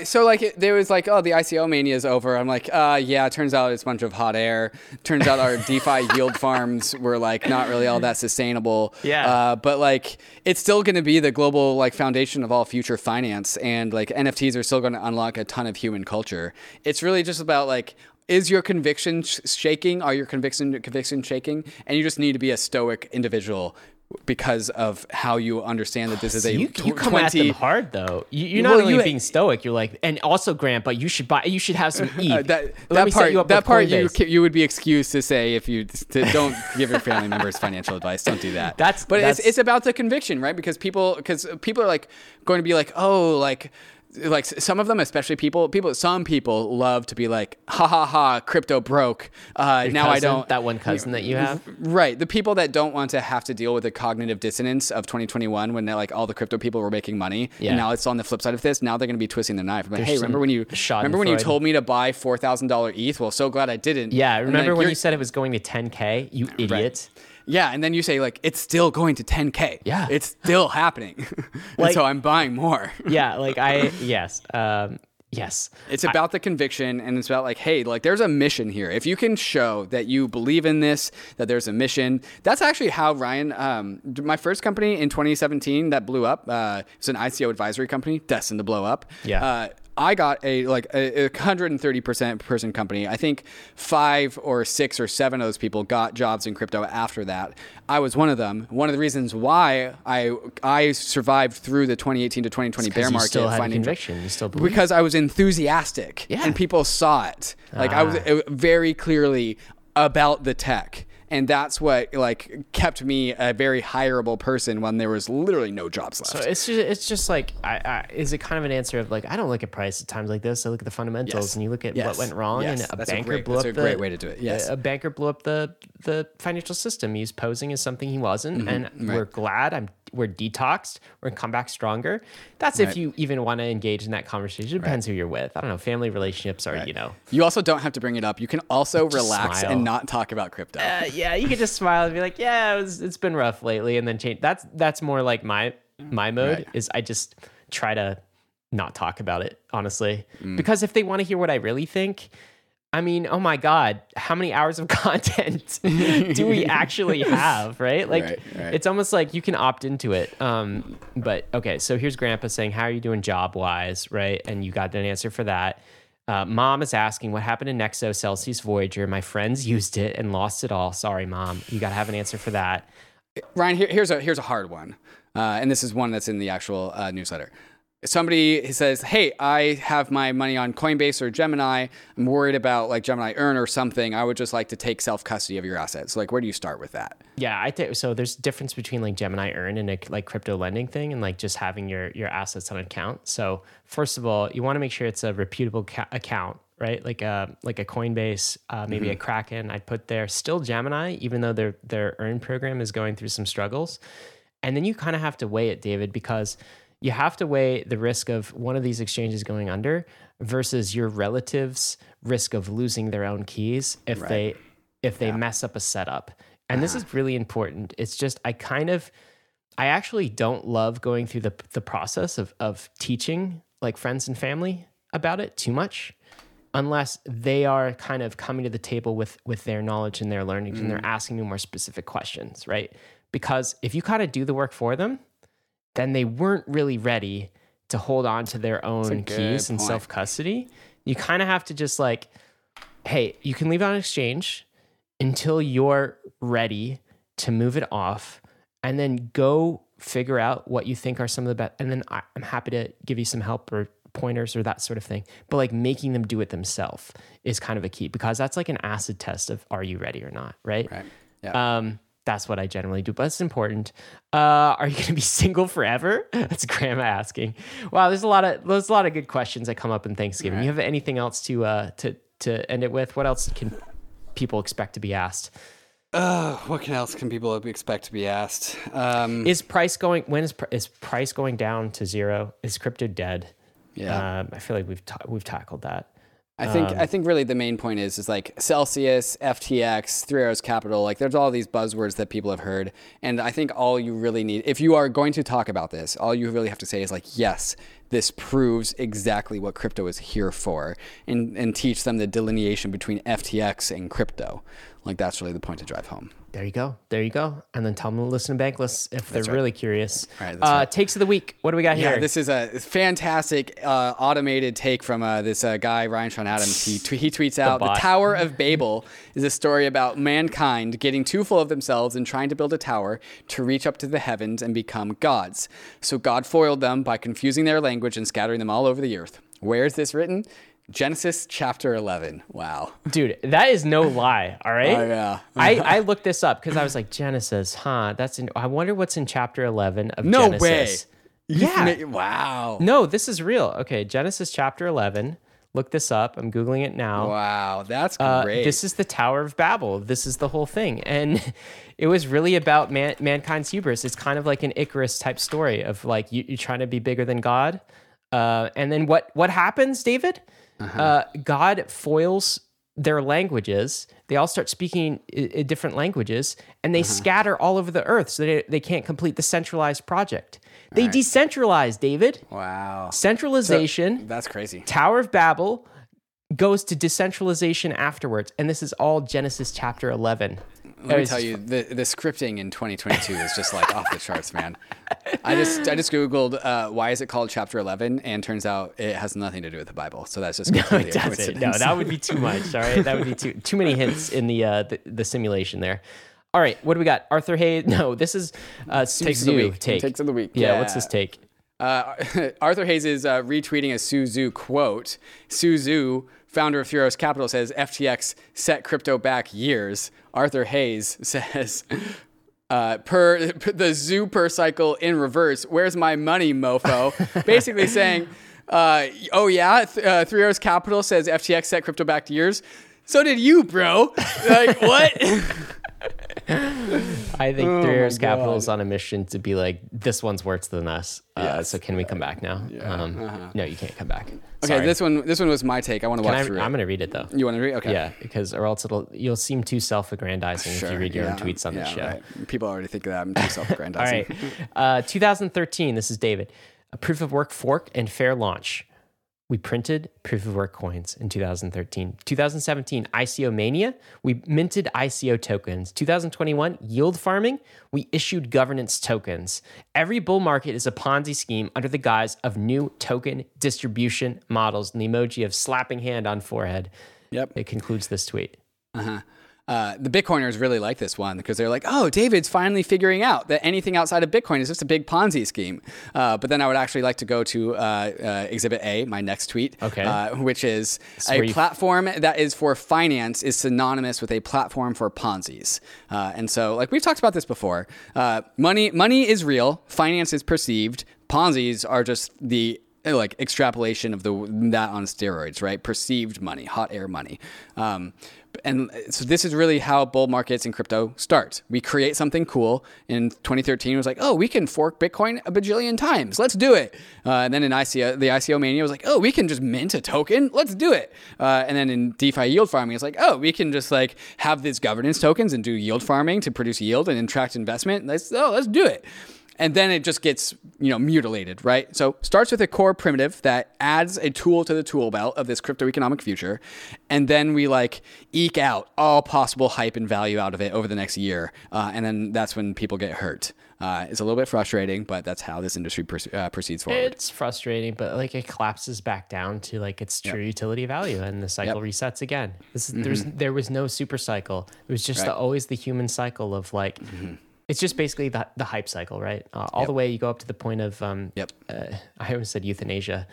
So like there was like, oh, the ICO mania is over. I'm like, yeah, turns out it's a bunch of hot air. Turns out our DeFi yield farms were like not really all that sustainable. Yeah. But like it's still going to be the global like foundation of all future finance, and like NFTs are still going to unlock a ton of human culture. It's really just about like, is your conviction shaking? Are your conviction shaking? And you just need to be a stoic individual, because of how you understand that this is a you come at them hard though. You're not only being stoic. You're like, and also Grant, but you should have some ETH. That part you would be excused to say if you don't give your family members financial advice. Don't do that. It's about the conviction, right? Because people are like going to be like, oh, like some of them, especially some people love to be like, ha ha ha, crypto broke. Now cousin, I don't. That one cousin that you have? Right. The people that don't want to have to deal with the cognitive dissonance of 2021 when they're like all the crypto people were making money. Yeah. And now it's on the flip side of this. Now they're going to be twisting the knife. Like, hey, remember when you told me to buy $4,000 ETH? Well, so glad I didn't. Yeah. Remember when you said it was going to 10K, you idiot. Right. Yeah, and then you say, like, it's still going to 10K. Yeah. It's still happening. Like, and so I'm buying more. Yeah, like yes. It's about the conviction, and it's about, like, hey, like, there's a mission here. If you can show that you believe in this, that there's a mission. That's actually how Ryan, my first company in 2017 that blew up, it's an ICO advisory company, destined to blow up. Yeah. I got a 130% person company. I think 5 or 6 or 7 of those people got jobs in crypto after that. I was one of them. One of the reasons why I survived through the 2018 to 2020 bear market. Still had conviction. You still believe. Because I was enthusiastic and people saw it. Like I was very clearly about the tech. And that's what like kept me a very hireable person when there was literally no jobs left. So it's just like, is it kind of an answer of like, I don't look at price at times like this. I look at the fundamentals and you look at what went wrong. Yes. And that's a great way to do it. Yes. A banker blew up the financial system. He was posing as something he wasn't. Mm-hmm. And we're glad we're detoxed. We're gonna come back stronger. That's if you even want to engage in that conversation. It depends who you're with. I don't know. Family relationships are, You also don't have to bring it up. You can also relax and not talk about crypto. Yeah, you could just smile and be like, "Yeah, it's been rough lately," and then change. That's more like my mode is I just try to not talk about it, honestly, because if they want to hear what I really think, I mean, oh my God, how many hours of content do we actually have, right? Like it's almost like you can opt into it. But okay, so here's Grandpa saying, "How are you doing job wise?" Right, and you got an answer for that. Mom is asking what happened to Nexo, Celsius, Voyager. My friends used it and lost it all. Sorry, Mom. You got to have an answer for that. Ryan, here's a hard one. And this is one that's in the actual newsletter. Somebody says, hey, I have my money on Coinbase or Gemini. I'm worried about like Gemini Earn or something. I would just like to take self-custody of your assets. Like, where do you start with that? Yeah, I think so. There's a difference between like Gemini Earn and a like crypto lending thing and like just having your assets on account. So first of all, you want to make sure it's a reputable account, right? Like a Coinbase, maybe a Kraken I'd put there. Still Gemini, even though their Earn program is going through some struggles. And then you kind of have to weigh it, David, because you have to weigh the risk of one of these exchanges going under versus your relative's risk of losing their own keys if right. they mess up a setup. And this is really important. It's just, I actually don't love going through the process of teaching like friends and family about it too much, unless they are kind of coming to the table with their knowledge and their learnings and they're asking me more specific questions, right? Because if you kind of do the work for them, then they weren't really ready to hold on to their own keys and self-custody. You kind of have to just like, hey, you can leave it on exchange until you're ready to move it off, and then go figure out what you think are some of the best. And then I'm happy to give you some help or pointers or that sort of thing. But like making them do it themselves is kind of a key, because that's like an acid test of, are you ready or not? Right. Yeah. That's what I generally do, but it's important. Are you going to be single forever? That's grandma asking. Wow. There's a lot of good questions that come up in Thanksgiving. Right. You have anything else to end it with? What else can people expect to be asked? What else can people expect to be asked? Is price going down to zero? Is crypto dead? Yeah. I feel like we've tackled that. I think really the main point is like Celsius, FTX, Three Arrows Capital, like there's all these buzzwords that people have heard. And I think all you really need, if you are going to talk about this, all you really have to say is like, yes, this proves exactly what crypto is here for, and teach them the delineation between FTX and crypto. Like that's really the point to drive home. There you go. And then tell them to listen to Bankless if they're really curious. All right, takes of the week. What do we got here? Yeah, this is a fantastic automated take from this guy, Ryan Sean Adams. He tweets out, the Tower of Babel is a story about mankind getting too full of themselves and trying to build a tower to reach up to the heavens and become gods. So God foiled them by confusing their language and scattering them all over the earth. Where is this written? Genesis chapter 11. Wow. Dude, that is no lie. All right. Oh, yeah. I looked this up because I was like, Genesis, huh? I wonder what's in chapter 11 of Genesis. No way. Yeah. Wow. No, this is real. Okay. Genesis chapter 11. Look this up. I'm Googling it now. Wow. That's great. This is the Tower of Babel. This is the whole thing. And it was really about mankind's hubris. It's kind of like an Icarus type story of like, you're trying to be bigger than God. And then what happens, David? Uh-huh. God foils their languages. They all start speaking different languages, and they scatter all over the earth, so they can't complete the centralized project. They decentralize, David. Wow. Centralization. So, that's crazy. Tower of Babel goes to decentralization afterwards, and this is all Genesis chapter 11. Let me tell you, the scripting in 2022 is just like off the charts, man. I just Googled why is it called chapter 11, and turns out it has nothing to do with the Bible. So that's just completely a coincidence. No, that would be too much. All right, that would be too many hints in the simulation there. All right, what do we got? Arthur Hayes. No, this is takes of the week. Takes of the week. Yeah, what's this take? Arthur Hayes is retweeting a Su Zhu quote. Su Zhu, founder of Three Arrows Capital, says FTX set crypto back years. Arthur Hayes says, per the zoo per cycle in reverse, where's my money, mofo? Basically saying, Three Arrows Capital says FTX set crypto back years. So did you, bro. Like, what? I think Three Arrows Capital is on a mission to be like, this one's worse than us. Yes. So can we come back now? Yeah. No, you can't come back. Sorry. Okay, this one was my take. I want to watch through it. I'm going to read it, though. You want to read? Okay. Yeah, because or else you'll seem too self-aggrandizing if you read your own tweets on the show. Right. People already think that I'm too self-aggrandizing. All right. 2013, this is David. A proof of work fork and fair launch. We printed proof of work coins in 2013. 2017, ICO mania. We minted ICO tokens. 2021, yield farming. We issued governance tokens. Every bull market is a Ponzi scheme under the guise of new token distribution models. And the emoji of slapping hand on forehead. Yep. It concludes this tweet. Uh-huh. The Bitcoiners really like this one because they're like, oh, David's finally figuring out that anything outside of Bitcoin is just a big Ponzi scheme. But then I would actually like to go to Exhibit A, my next tweet, which is a platform that is for finance is synonymous with a platform for Ponzi's. And so like we've talked about this before. Money is real. Finance is perceived. Ponzi's are just the like extrapolation of that on steroids, right? Perceived money, hot air money. And so this is really how bull markets in crypto start. We create something cool. In 2013, it was like, oh, we can fork Bitcoin a bajillion times. Let's do it. And then in ICO, the ICO mania was like, oh, we can just mint a token. Let's do it. And then in DeFi yield farming, it's like, oh, we can just like have these governance tokens and do yield farming to produce yield and attract investment. Let's do it. And then it just gets, mutilated, right? So starts with a core primitive that adds a tool to the tool belt of this crypto economic future. And then we like eke out all possible hype and value out of it over the next year. And then that's when people get hurt. It's a little bit frustrating, but that's how this industry proceeds forward. It's frustrating, but like it collapses back down to like its true utility value, and the cycle resets again. There was no super cycle. It was just always the human cycle of like... Mm-hmm. It's just basically the hype cycle, right? All the way you go up to the point of, I almost said euthanasia,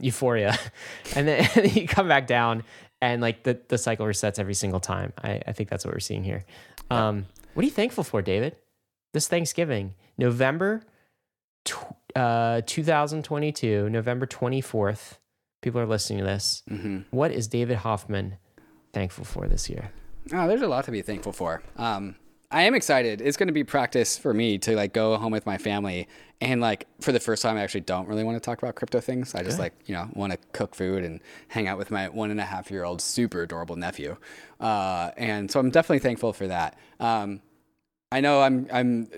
euphoria. and then you come back down and like the cycle resets every single time. I think that's what we're seeing here. What are you thankful for, David? This Thanksgiving, November 2022, November 24th. People are listening to this. Mm-hmm. What is David Hoffman thankful for this year? Oh, there's a lot to be thankful for. I am excited. It's going to be practice for me to like go home with my family and like for the first time, I actually don't really want to talk about crypto things. I just want to cook food and hang out with my 1.5-year-old super adorable nephew. And so I'm definitely thankful for that. I know I'm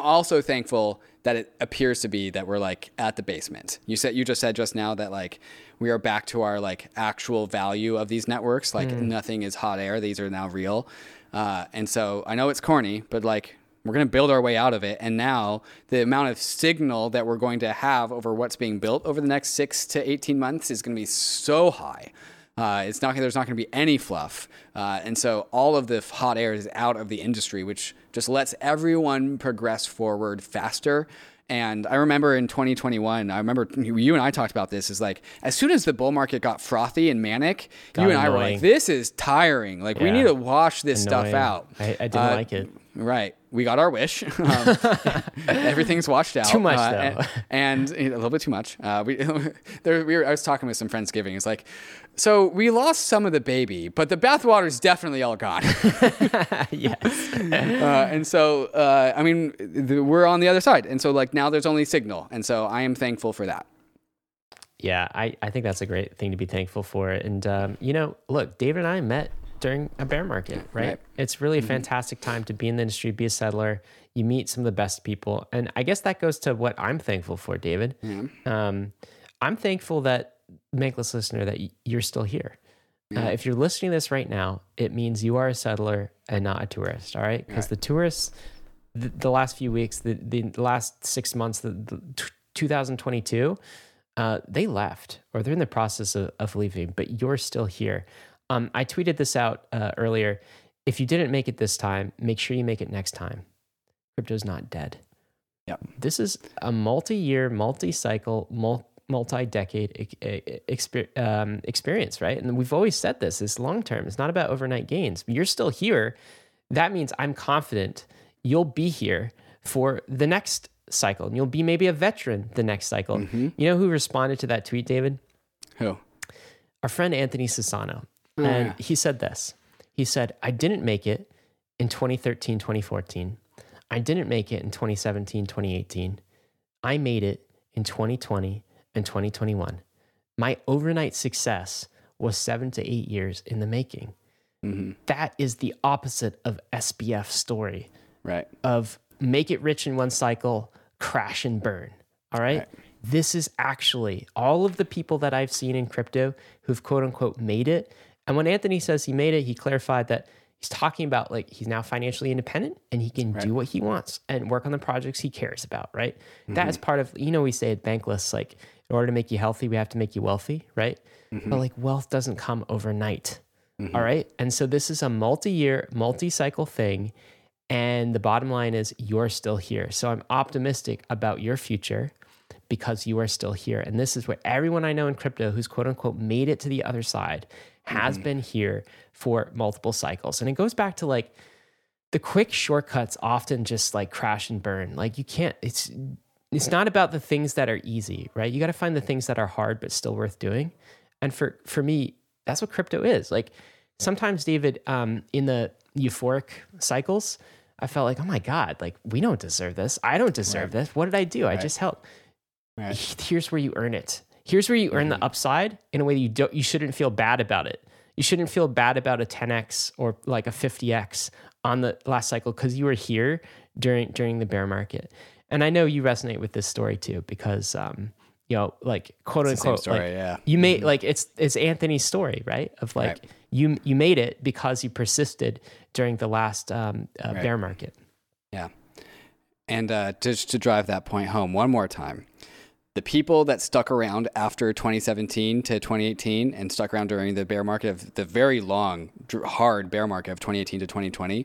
also thankful that it appears to be that we're like at the basement. You just said just now that like we are back to our like actual value of these networks. Like nothing is hot air. These are now real. And so I know it's corny, but like we're going to build our way out of it. And now the amount of signal that we're going to have over what's being built over the next 6 to 18 months is going to be so high. There's not going to be any fluff. And so all of the hot air is out of the industry, which just lets everyone progress forward faster. And I remember in 2021, you and I talked about this, is like, as soon as the bull market got frothy and manic, you and I were like, this is tiring. Like we need to wash this stuff out. I didn't like it. Right. We got our wish. Everything's washed out. Too much though. And a little bit too much. I was talking with some Friendsgiving. It's like, so we lost some of the baby, but the bathwater's definitely all gone. Yes. And so, we're on the other side. And so like now there's only signal. And so I am thankful for that. Yeah. I think that's a great thing to be thankful for. And, look, David and I met during a bear market, right? It's really a fantastic time to be in the industry, be a settler. You meet some of the best people. And I guess that goes to what I'm thankful for, David. Yeah. I'm thankful that, Bankless listener, that you're still here. Yeah. If you're listening to this right now, it means you are a settler and not a tourist, all right? Because the tourists, the last few weeks, the last 6 months, 2022, they left or they're in the process of leaving, but you're still here. I tweeted this out earlier. If you didn't make it this time, make sure you make it next time. Crypto's not dead. Yep. This is a multi-year, multi-cycle, multi-decade experience, right? And we've always said this is long-term. It's not about overnight gains. You're still here. That means I'm confident you'll be here for the next cycle, and you'll be maybe a veteran the next cycle. Mm-hmm. You know who responded to that tweet, David? Who? Our friend Anthony Sisano. And he said this. He said, I didn't make it in 2013, 2014. I didn't make it in 2017, 2018. I made it in 2020 and 2021. My overnight success was 7 to 8 years in the making. Mm-hmm. That is the opposite of SBF's story, right? Of make it rich in one cycle, crash and burn. All right. This is actually all of the people that I've seen in crypto who've quote unquote made it. And when Anthony says he made it, he clarified that he's talking about like he's now financially independent and he can do what he wants and work on the projects he cares about, right? Mm-hmm. That is part of, we say at Bankless, like in order to make you healthy, we have to make you wealthy, right? Mm-hmm. But like wealth doesn't come overnight, all right? And so this is a multi-year, multi-cycle thing. And the bottom line is you're still here. So I'm optimistic about your future because you are still here. And this is what everyone I know in crypto who's quote unquote made it to the other side has been here for multiple cycles. And it goes back to like the quick shortcuts often just like crash and burn. Like you can't, it's It's not about the things that are easy, right? You got to find the things that are hard but still worth doing. And for me, that's what crypto is. Like sometimes, David, in the euphoric cycles, I felt like, oh my God, like we don't deserve this. I don't deserve this. What did I do? I just helped. Right. Here's where you earn it. Here's where you earn the upside in a way that you shouldn't feel bad about it. You shouldn't feel bad about a 10x or like a 50x on the last cycle because you were here during the bear market. And I know you resonate with this story too because you know, like quote unquote, story, like, you made like it's Anthony's story, right? Of like you made it because you persisted during the last bear market. Yeah, and just to drive that point home one more time. The people that stuck around after 2017 to 2018 and stuck around during the bear market of the very long, hard bear market of 2018 to 2020,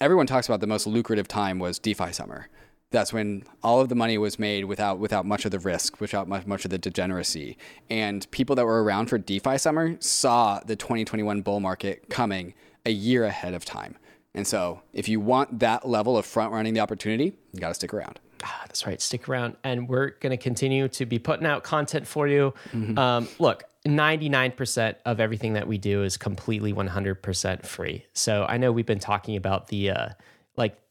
everyone talks about the most lucrative time was DeFi summer. That's when all of the money was made without much of the risk, without much of the degeneracy. And people that were around for DeFi summer saw the 2021 bull market coming a year ahead of time. And so if you want that level of front running the opportunity, you got to stick around. Ah, that's right. Stick around. And we're going to continue to be putting out content for you. Mm-hmm. Look, 99% of everything that we do is completely 100% free. So I know we've been talking about the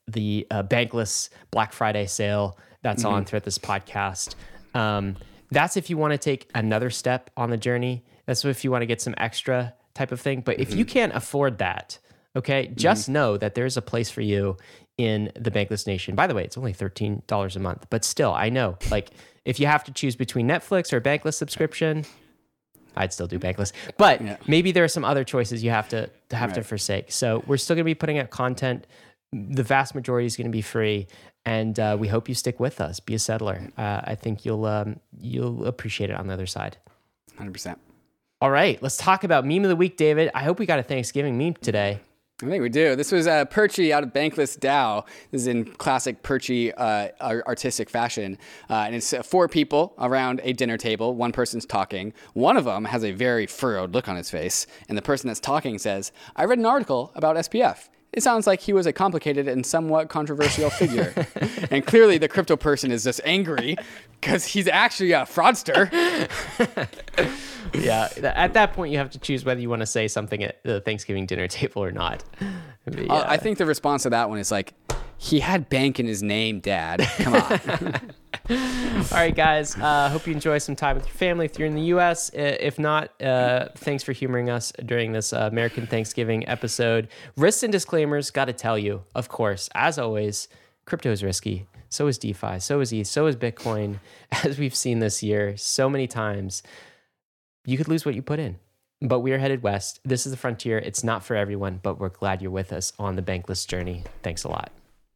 Bankless Black Friday sale that's on throughout this podcast. That's if you want to take another step on the journey. That's if you want to get some extra type of thing. But if you can't afford that, okay, just know that there's a place for you in the Bankless Nation. By the way, it's only $13 a month, but still, I know, like, if you have to choose between Netflix or a Bankless subscription, I'd still do Bankless. But maybe there are some other choices you have to forsake. So we're still going to be putting out content. The vast majority is going to be free, and we hope you stick with us. Be a settler. I think you'll appreciate it on the other side. 100%. All right, let's talk about meme of the week, David. I hope we got a Thanksgiving meme today. I think we do. This was Perchy out of Bankless DAO. This is in classic Perchy artistic fashion. And it's four people around a dinner table. One person's talking. One of them has a very furrowed look on his face. And the person that's talking says, I read an article about SPF. It sounds like he was a complicated and somewhat controversial figure. And clearly the crypto person is just angry because he's actually a fraudster. Yeah. At that point, you have to choose whether you want to say something at the Thanksgiving dinner table or not. But, yeah. I think the response to that one is like, he had bank in his name, Dad. Come on. All right, guys. Hope you enjoy some time with your family if you're in the U.S. If not, thanks for humoring us during this American Thanksgiving episode. Risks and disclaimers, got to tell you, of course, as always, crypto is risky. So is DeFi. So is ETH. So is Bitcoin, as we've seen this year so many times. You could lose what you put in. But we are headed west. This is the frontier. It's not for everyone, but we're glad you're with us on the Bankless journey. Thanks a lot.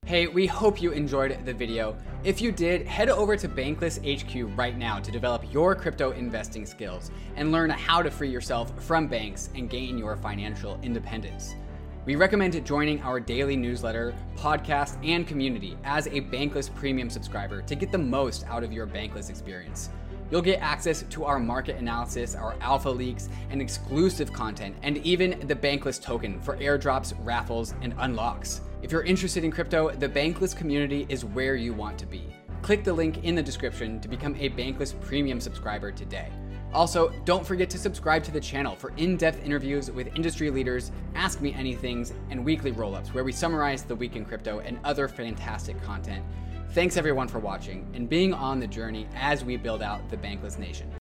Hey, we hope you enjoyed the video. If you did, head over to Bankless HQ right now to develop your crypto investing skills and learn how to free yourself from banks and gain your financial independence. We recommend joining our daily newsletter, podcast, and community as a Bankless Premium subscriber to get the most out of your Bankless experience. You'll get access to our market analysis, our alpha leaks, and exclusive content, and even the Bankless token for airdrops, raffles, and unlocks. If you're interested in crypto, the Bankless community is where you want to be. Click the link in the description to become a Bankless Premium subscriber today. Also, don't forget to subscribe to the channel for in-depth interviews with industry leaders, Ask Me Anythings, and weekly roll-ups where we summarize the week in crypto and other fantastic content. Thanks everyone for watching and being on the journey as we build out the Bankless Nation.